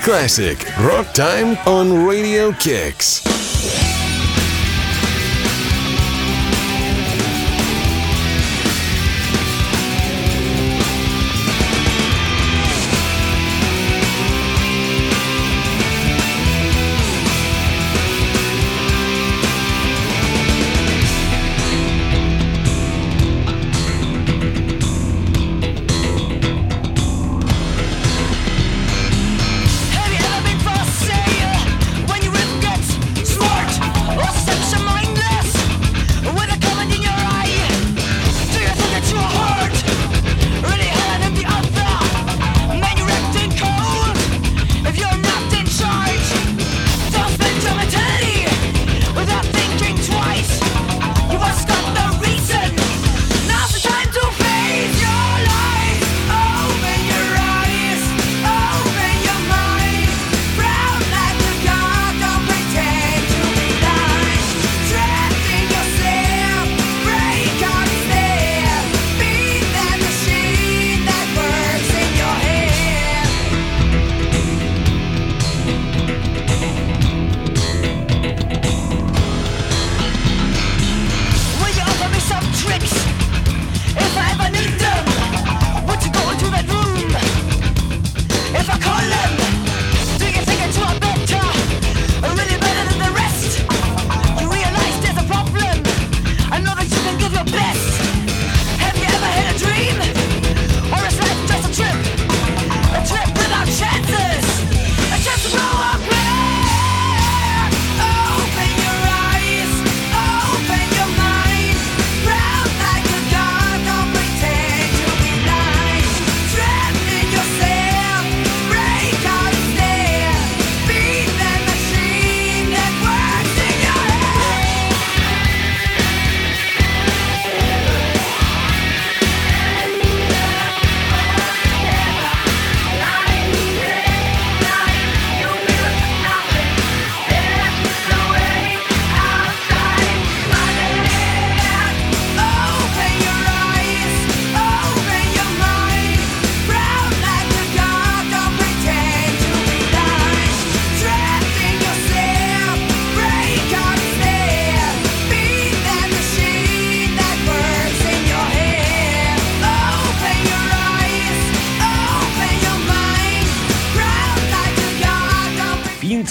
Classic Rock Time on Radio Kicks.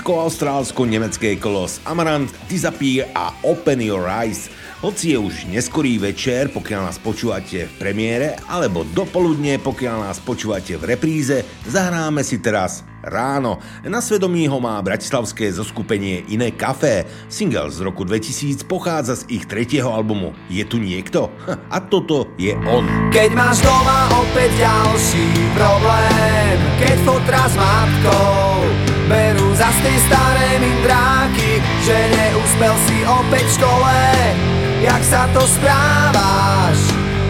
britsko-austrálsko-nemecké kolo z Amaranth, Disappear a Open Your Eyes. Hoci je už neskorý večer, pokiaľ nás počúvate v premiére, alebo dopoludne, pokiaľ nás počúvate v repríze, zahráme si teraz Ráno. Na svedomí ho má bratislavské zoskupenie Iné kafé. Single z roku dvetisíc pochádza z ich tretieho albumu Je tu niekto? A toto je on. Keď máš doma opäť ďalší problém, keď fotra s matkou berú za tej staré mindráky, že neúspel si opäť v škole. Jak sa to správaš?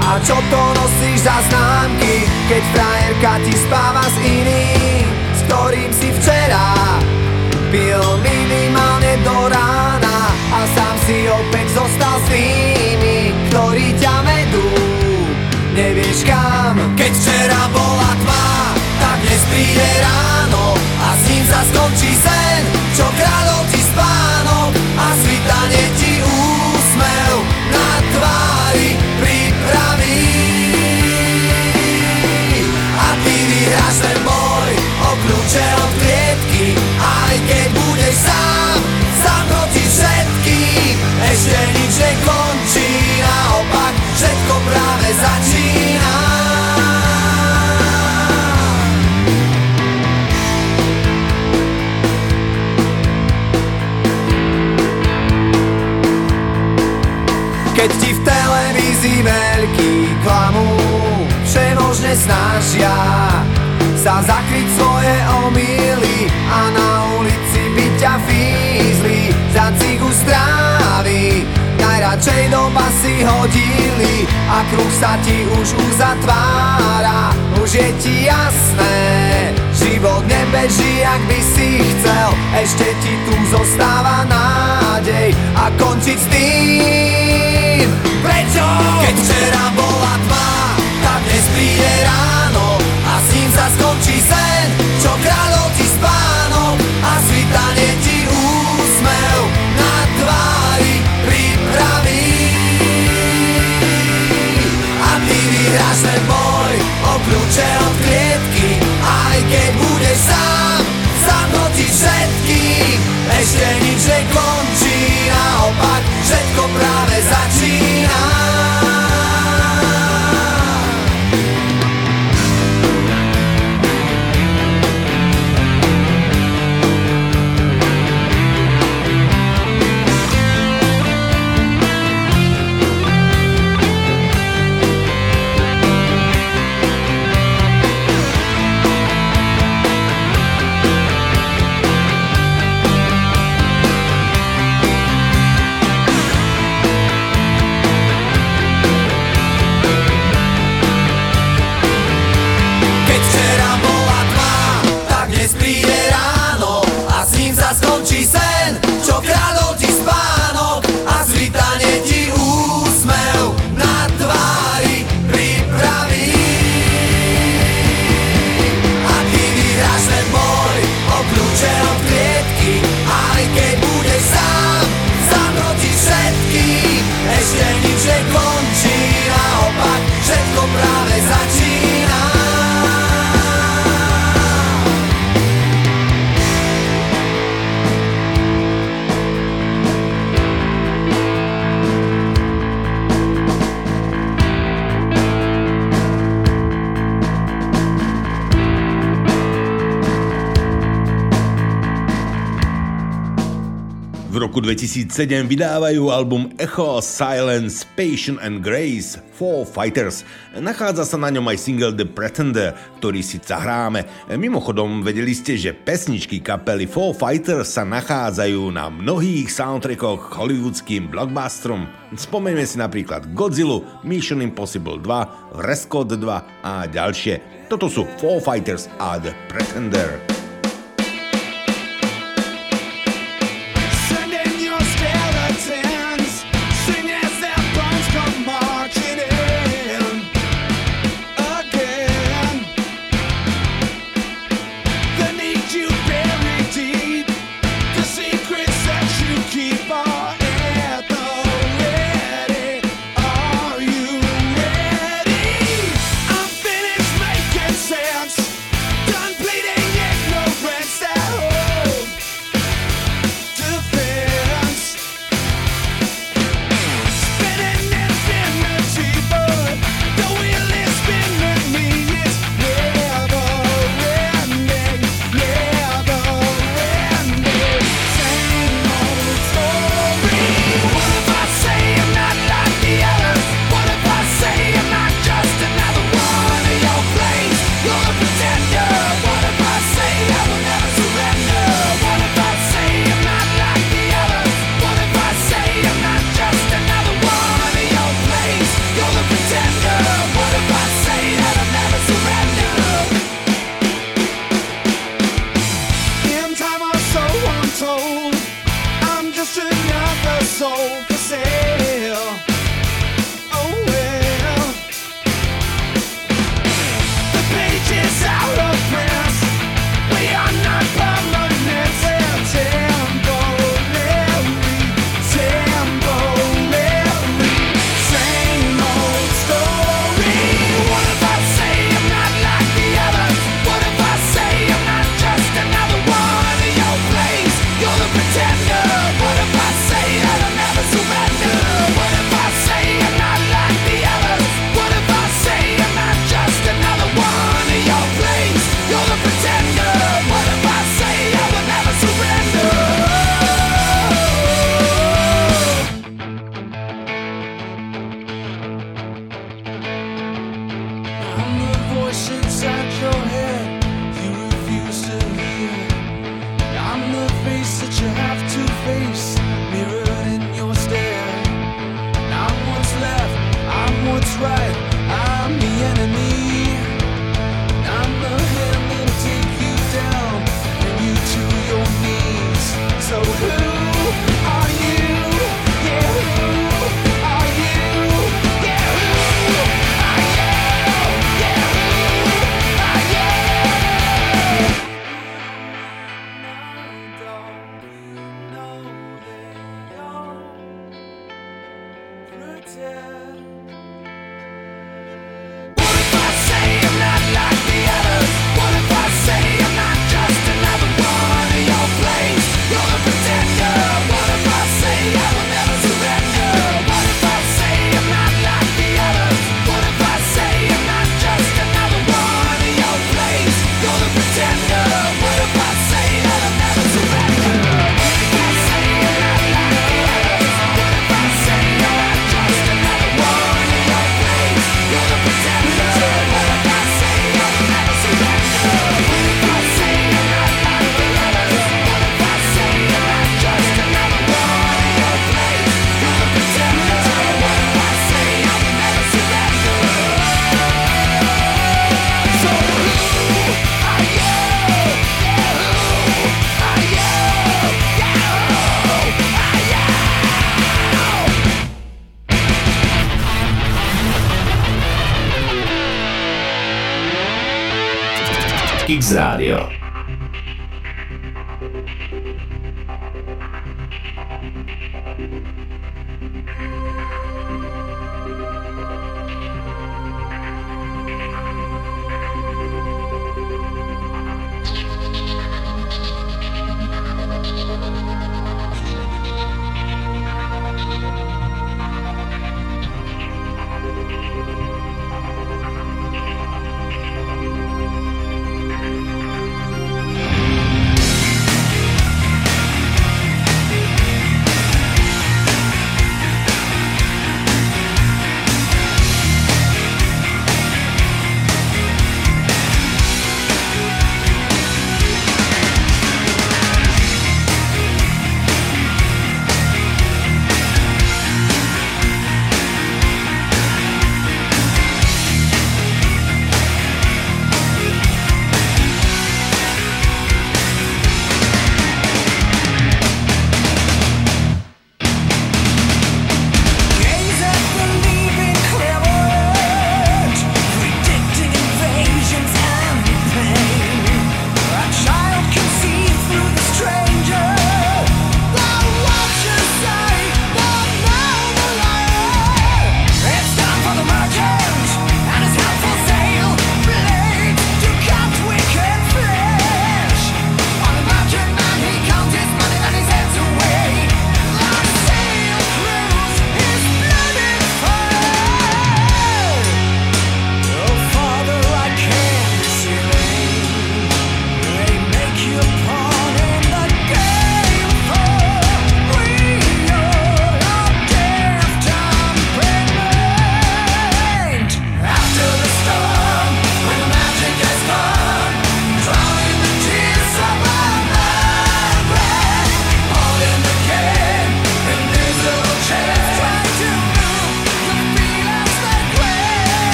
A čo to nosíš za známky, keď frajerka ti spáva s iným, s ktorým si včera pil minimálne do rána a sám si opäť zostal s tými, ktorí ťa vedú, nevieš kam. Keď včera bola tma, tak dnes príde ráno a s ním sa skončí sen, čo kradol ti spánok a svitanie ti úsmev na tvári pripraví. A ty vyhráš ten boj o kľúče od klietky, aj keď budeš sám, sám proti všetkým. Ešte nič nekončí, naopak všetko práve začína. Keď ti v televízii veľký klamú, všemožne snažia sa zakryť svoje omily a na ulici by ťa fízli, za cigu strávy najradšej do basy hodili a kruh sa ti už uzatvára. Už je ti jasné, život nebeží, jak by si chcel, ešte ti tu zostáva nádej a končiť s tým. Prečo? Keď včera bola tma, tak dnes príde ráno a s ním sa skončí sen, čo kradol ti spánok a svitanie ti úsmev na tvári pripraví. A ty vyhráš ten boj o kľúče od klietky, aj keď budeš sám, sám proti všetkým. Ešte nič nekončí, naopak všetko práve začína. dvetisícsedem vydávajú album Echo, Silence, Passion and Grace Four Fighters. Nachádza sa na ňom aj single The Pretender, ktorý si zahráme. Mimochodom, vedeli ste, že pesničky kapely Four Fighters sa nachádzajú na mnohých soundtrackoch hollywoodským blockbusterom. Spomeňme si napríklad Godzilla, Mission Impossible dva, Rescue dva a ďalšie. Toto sú Four Fighters a The Pretender. Done bleeding, ignorant. Radio.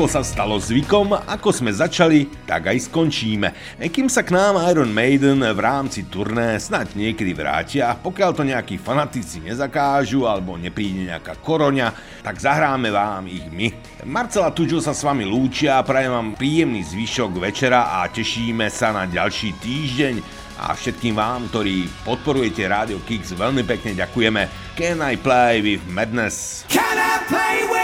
Ako sa stalo zvykom, ako sme začali, tak aj skončíme. Kým sa k nám Iron Maiden v rámci turné snáď niekedy vrátia, pokiaľ to nejakí fanatici nezakážu alebo nepríde nejaká koroňa, tak zahráme vám ich my. Marcela Tučo sa s vami lúčia, prajem vám príjemný zvyšok večera a tešíme sa na ďalší týždeň. A všetkým vám, ktorí podporujete Radio Kicks, veľmi pekne ďakujeme. Can I play with madness? Can I play with